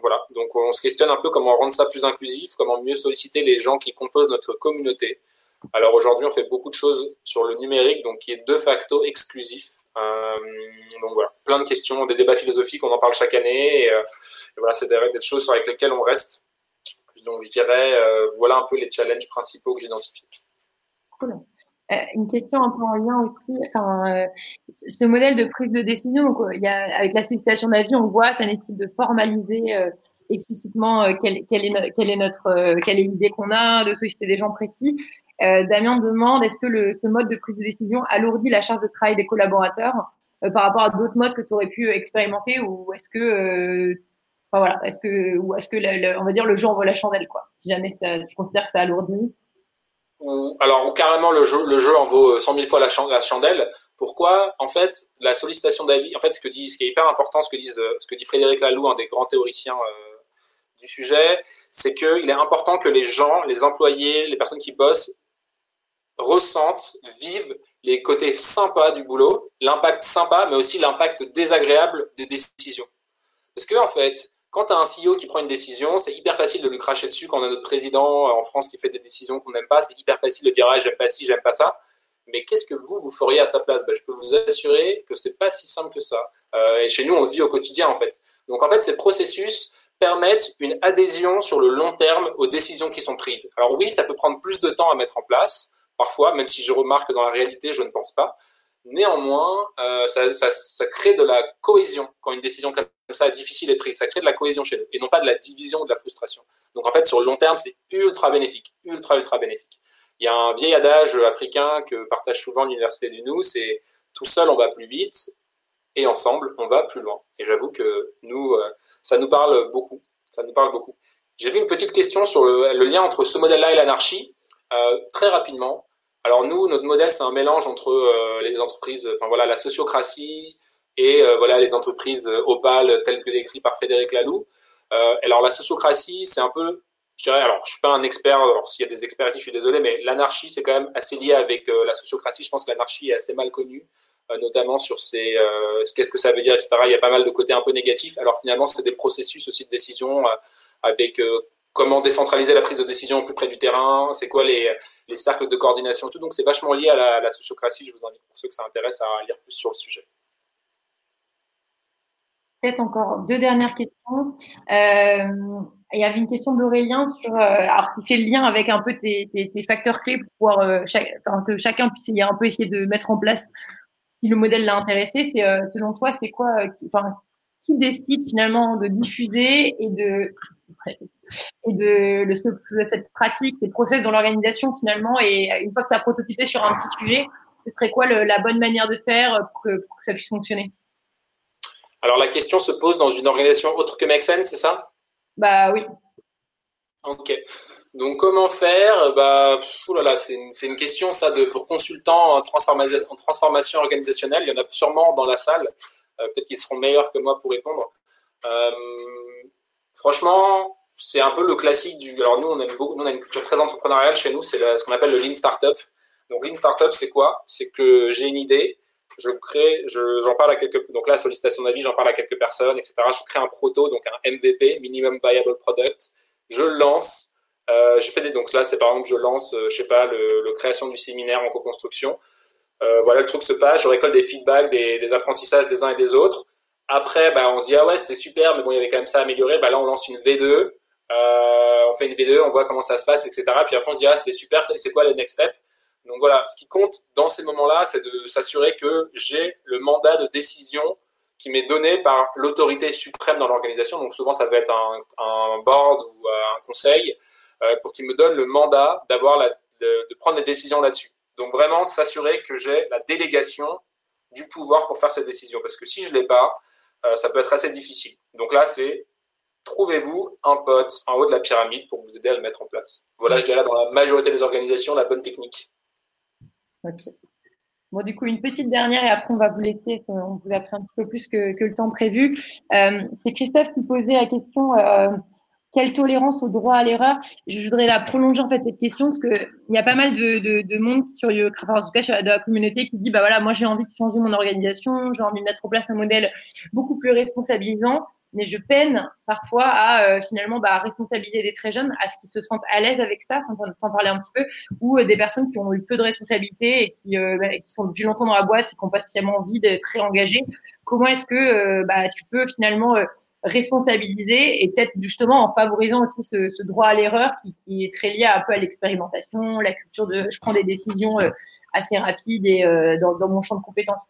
voilà, donc on se questionne un peu comment rendre ça plus inclusif, comment mieux solliciter les gens qui composent notre communauté. Alors aujourd'hui, on fait beaucoup de choses sur le numérique, donc qui est de facto exclusif. Euh, donc voilà, plein de questions, des débats philosophiques, on en parle chaque année. Et, euh, et voilà, c'est des, des choses avec lesquelles on reste. Donc je dirais, euh, voilà un peu les challenges principaux que j'identifie. Cool. Euh, une question un peu en lien aussi, enfin, euh, ce modèle de prise de décision, donc, euh, y a, avec la sollicitation d'avis, on voit, ça nécessite de formaliser euh, explicitement euh, quelle, quelle est, no- quelle est notre, euh, quelle est l'idée qu'on a, de solliciter des gens précis. Euh, Damien demande, est-ce que le, ce mode de prise de décision alourdit la charge de travail des collaborateurs euh, par rapport à d'autres modes que tu aurais pu expérimenter, ou est-ce que, euh, enfin voilà, est-ce que, ou est-ce que, le, le, on va dire, le jeu en vaut la chandelle, quoi, si jamais ça, tu considères que ça alourdit. Alors, carrément, le jeu, le jeu en vaut cent mille fois la chandelle. Pourquoi ? En fait, la sollicitation d'avis, en fait, ce, que dit, ce qui est hyper important, ce que, disent, ce que dit Frédéric Laloux, un des grands théoriciens euh, du sujet, c'est qu'il est important que les gens, les employés, les personnes qui bossent, ressentent, vivent les côtés sympas du boulot, l'impact sympa, mais aussi l'impact désagréable des décisions. Parce que, en fait, quand tu as un C E O qui prend une décision, c'est hyper facile de lui cracher dessus. Quand on a notre président en France qui fait des décisions qu'on n'aime pas, c'est hyper facile de dire « ah, j'aime pas ci, j'aime pas ça ». Mais qu'est-ce que vous, vous feriez à sa place ? Ben, je peux vous assurer que c'est pas si simple que ça. Euh, et chez nous, on le vit au quotidien, en fait. Donc, en fait, ces processus permettent une adhésion sur le long terme aux décisions qui sont prises. Alors oui, ça peut prendre plus de temps à mettre en place, parfois, même si je remarque que dans la réalité, je ne pense pas. Néanmoins, euh, ça, ça, ça crée de la cohésion quand une décision comme ça difficile est prise. Ça crée de la cohésion chez nous et non pas de la division ou de la frustration. Donc en fait, sur le long terme, c'est ultra bénéfique, ultra, ultra bénéfique. Il y a un vieil adage africain que partage souvent l'université du Nou, c'est « tout seul, on va plus vite et ensemble, on va plus loin ». Et j'avoue que nous, euh, ça nous parle beaucoup. Ça nous parle beaucoup. J'ai vu une petite question sur le, le lien entre ce modèle-là et l'anarchie. Euh, très rapidement. Alors nous, notre modèle, c'est un mélange entre euh, les entreprises, enfin voilà, la sociocratie et euh, voilà les entreprises opales telles que décrites par Frédéric Laloux. Euh, alors la sociocratie, c'est un peu, je dirais, alors je suis pas un expert, alors s'il y a des experts ici, je suis désolé, mais l'anarchie, c'est quand même assez lié avec euh, la sociocratie. Je pense que l'anarchie est assez mal connue, euh, notamment sur ses, euh, qu'est-ce que ça veut dire, et cetera. Il y a pas mal de côtés un peu négatifs. Alors finalement, c'est des processus aussi de décision euh, avec euh, comment décentraliser la prise de décision au plus près du terrain, c'est quoi les, les cercles de coordination et tout. Donc, c'est vachement lié à la, à la sociocratie. Je vous invite, pour ceux que ça intéresse, à lire plus sur le sujet. Peut-être encore deux dernières questions. Euh, il y avait une question d'Aurélien sur, euh, alors, qui fait le lien avec un peu tes, tes, tes facteurs clés pour pouvoir euh, chaque, enfin, que chacun puisse y a un peu essayer de mettre en place si le modèle l'a intéressé. C'est, euh, selon toi, c'est quoi euh, qui, enfin, qui décide finalement de diffuser et de... et de, de cette pratique, ces process dans l'organisation finalement, et une fois que tu as prototypé sur un petit sujet, ce serait quoi le, la bonne manière de faire pour que, pour que ça puisse fonctionner? Alors la question se pose dans une organisation autre que MakeSense, c'est ça? Bah oui. Ok. Donc comment faire? Bah, oulala, c'est, une, c'est une question ça de, pour consultants en, transforma- en transformation organisationnelle, il y en a sûrement dans la salle, euh, peut-être qu'ils seront meilleurs que moi pour répondre. Euh, Franchement, c'est un peu le classique du. Alors nous, on aime beaucoup. Nous, on a une culture très entrepreneuriale chez nous. C'est la, ce qu'on appelle le Lean Startup. Donc Lean Startup, c'est quoi ? C'est que j'ai une idée, je crée, je, j'en parle à quelques. Donc là, sollicitation d'avis, j'en parle à quelques personnes, et cetera. Je crée un proto, donc un M V P, Minimum Viable Product. Je lance. Euh, je fais des. Donc là, c'est par exemple, je lance, je sais pas, le, le création du séminaire en co-construction. Euh, voilà, le truc se passe. Je récolte des feedbacks, des, des apprentissages des uns et des autres. Après, bah, on se dit « ah ouais, c'était super, mais bon, il y avait quand même ça à améliorer. Bah, » là, on lance une V deux, euh, on fait une V deux, on voit comment ça se passe, et cetera. Puis après, on se dit « ah, c'était super, c'est quoi le next step ?» Donc voilà, ce qui compte dans ces moments-là, c'est de s'assurer que j'ai le mandat de décision qui m'est donné par l'autorité suprême dans l'organisation. Donc souvent, ça va être un, un board ou un conseil euh, pour qu'il me donne le mandat d'avoir la, de, de prendre des décisions là-dessus. Donc vraiment, s'assurer que j'ai la délégation du pouvoir pour faire ces décisions. Parce que si je ne l'ai pas, Euh, ça peut être assez difficile. Donc là, c'est trouvez-vous un pote en haut de la pyramide pour vous aider à le mettre en place. Voilà, je dirais dans la majorité des organisations, la bonne technique. Okay. Bon, du coup, une petite dernière et après, on va vous laisser. On vous a pris un petit peu plus que, que le temps prévu. Euh, c'est Christophe qui posait la question euh, quelle tolérance au droit à l'erreur ? Je voudrais la prolonger en fait cette question parce que il y a pas mal de, de, de monde sur, enfin, en tout cas, de la communauté qui dit bah voilà, moi j'ai envie de changer mon organisation, j'ai envie de mettre en place un modèle beaucoup plus responsabilisant. mais je peine parfois à euh, finalement bah, responsabiliser des très jeunes, à ce qu'ils se sentent à l'aise avec ça, quand on en parlait un petit peu, ou euh, des personnes qui ont eu peu de responsabilités et qui, euh, bah, qui sont depuis longtemps dans la boîte, qui n'ont pas spécialement envie d'être très engagées. Comment est-ce que euh, bah, tu peux finalement euh, responsabiliser et peut-être justement en favorisant aussi ce, ce droit à l'erreur qui, qui est très lié à, un peu à l'expérimentation, la culture de « je prends des décisions euh, assez rapides et euh, dans, dans mon champ de compétences ».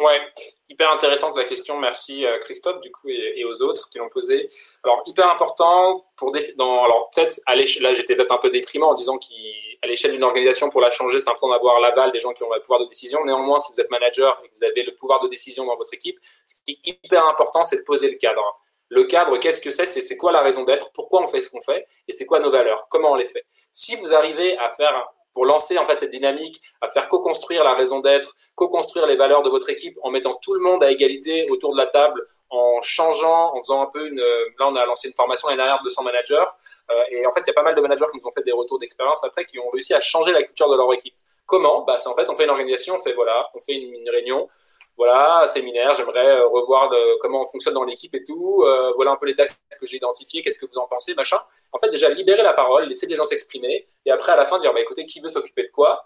Ouais, hyper intéressante la question. Merci Christophe du coup et, et aux autres qui l'ont posée. Alors hyper important pour défi- dans alors peut-être à l'échelle, là j'étais peut-être un peu déprimant en disant qu'à l'échelle d'une organisation pour la changer, c'est important d'avoir l'aval des gens qui ont le pouvoir de décision. Néanmoins, si vous êtes manager et que vous avez le pouvoir de décision dans votre équipe, ce qui est hyper important, c'est de poser le cadre. Le cadre, qu'est-ce que c'est, c'est c'est quoi la raison d'être, pourquoi on fait ce qu'on fait et c'est quoi nos valeurs, comment on les fait. Si vous arrivez à faire pour lancer en fait cette dynamique, à faire co-construire la raison d'être, co-construire les valeurs de votre équipe en mettant tout le monde à égalité autour de la table, en changeant, en faisant un peu une... Là, on a lancé une formation l'année dernière de cent managers euh, et en fait, il y a pas mal de managers qui nous ont fait des retours d'expérience après qui ont réussi à changer la culture de leur équipe. Comment ? Bah, c'est en fait, on fait une organisation, on fait, voilà, on fait une, une réunion, voilà, un séminaire, j'aimerais revoir le, comment on fonctionne dans l'équipe et tout, euh, voilà un peu les axes que j'ai identifiés, qu'est-ce que vous en pensez, machin. En fait, déjà, libérer la parole, laisser les gens s'exprimer et après, à la fin, dire, bah, écoutez, qui veut s'occuper de quoi ?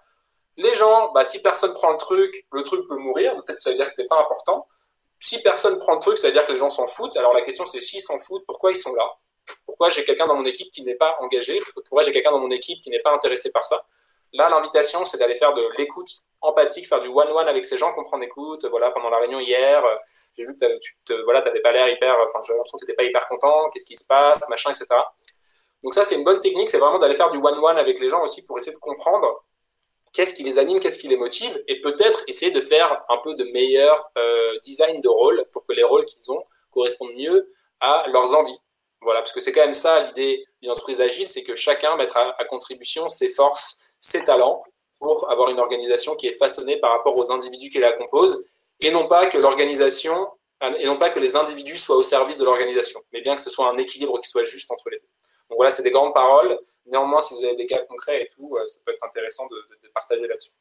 Les gens, bah, si personne prend le truc, le truc peut mourir, peut-être que ça veut dire que ce n'est pas important. Si personne prend le truc, ça veut dire que les gens s'en foutent. Alors, la question, c'est s'ils s'en foutent, pourquoi ils sont là ? Pourquoi j'ai quelqu'un dans mon équipe qui n'est pas engagé ? Pourquoi j'ai quelqu'un dans mon équipe qui n'est pas intéressé par ça ? Là, l'invitation, c'est d'aller faire de l'écoute empathique, faire du one-one avec ces gens qu'on prend d'écoute. Voilà, pendant la réunion hier, j'ai vu que tu te, voilà, t'avais pas l'air hyper, enfin, j'ai l'impression que t'étais pas hyper content, qu'est-ce qui se passe, machin, et cetera. Donc ça, c'est une bonne technique, c'est vraiment d'aller faire du one-one avec les gens aussi pour essayer de comprendre qu'est-ce qui les anime, qu'est-ce qui les motive, et peut-être essayer de faire un peu de meilleur euh, design de rôle pour que les rôles qu'ils ont correspondent mieux à leurs envies. Voilà, parce que c'est quand même ça l'idée d'une entreprise agile, c'est que chacun mette à, à contribution ses forces, ses talents pour avoir une organisation qui est façonnée par rapport aux individus qui la composent et non pas que l'organisation, et non pas que les individus soient au service de l'organisation, mais bien que ce soit un équilibre qui soit juste entre les deux. Donc voilà, c'est des grandes paroles. Néanmoins, si vous avez des cas concrets et tout, ça peut être intéressant de, de, de partager là-dessus.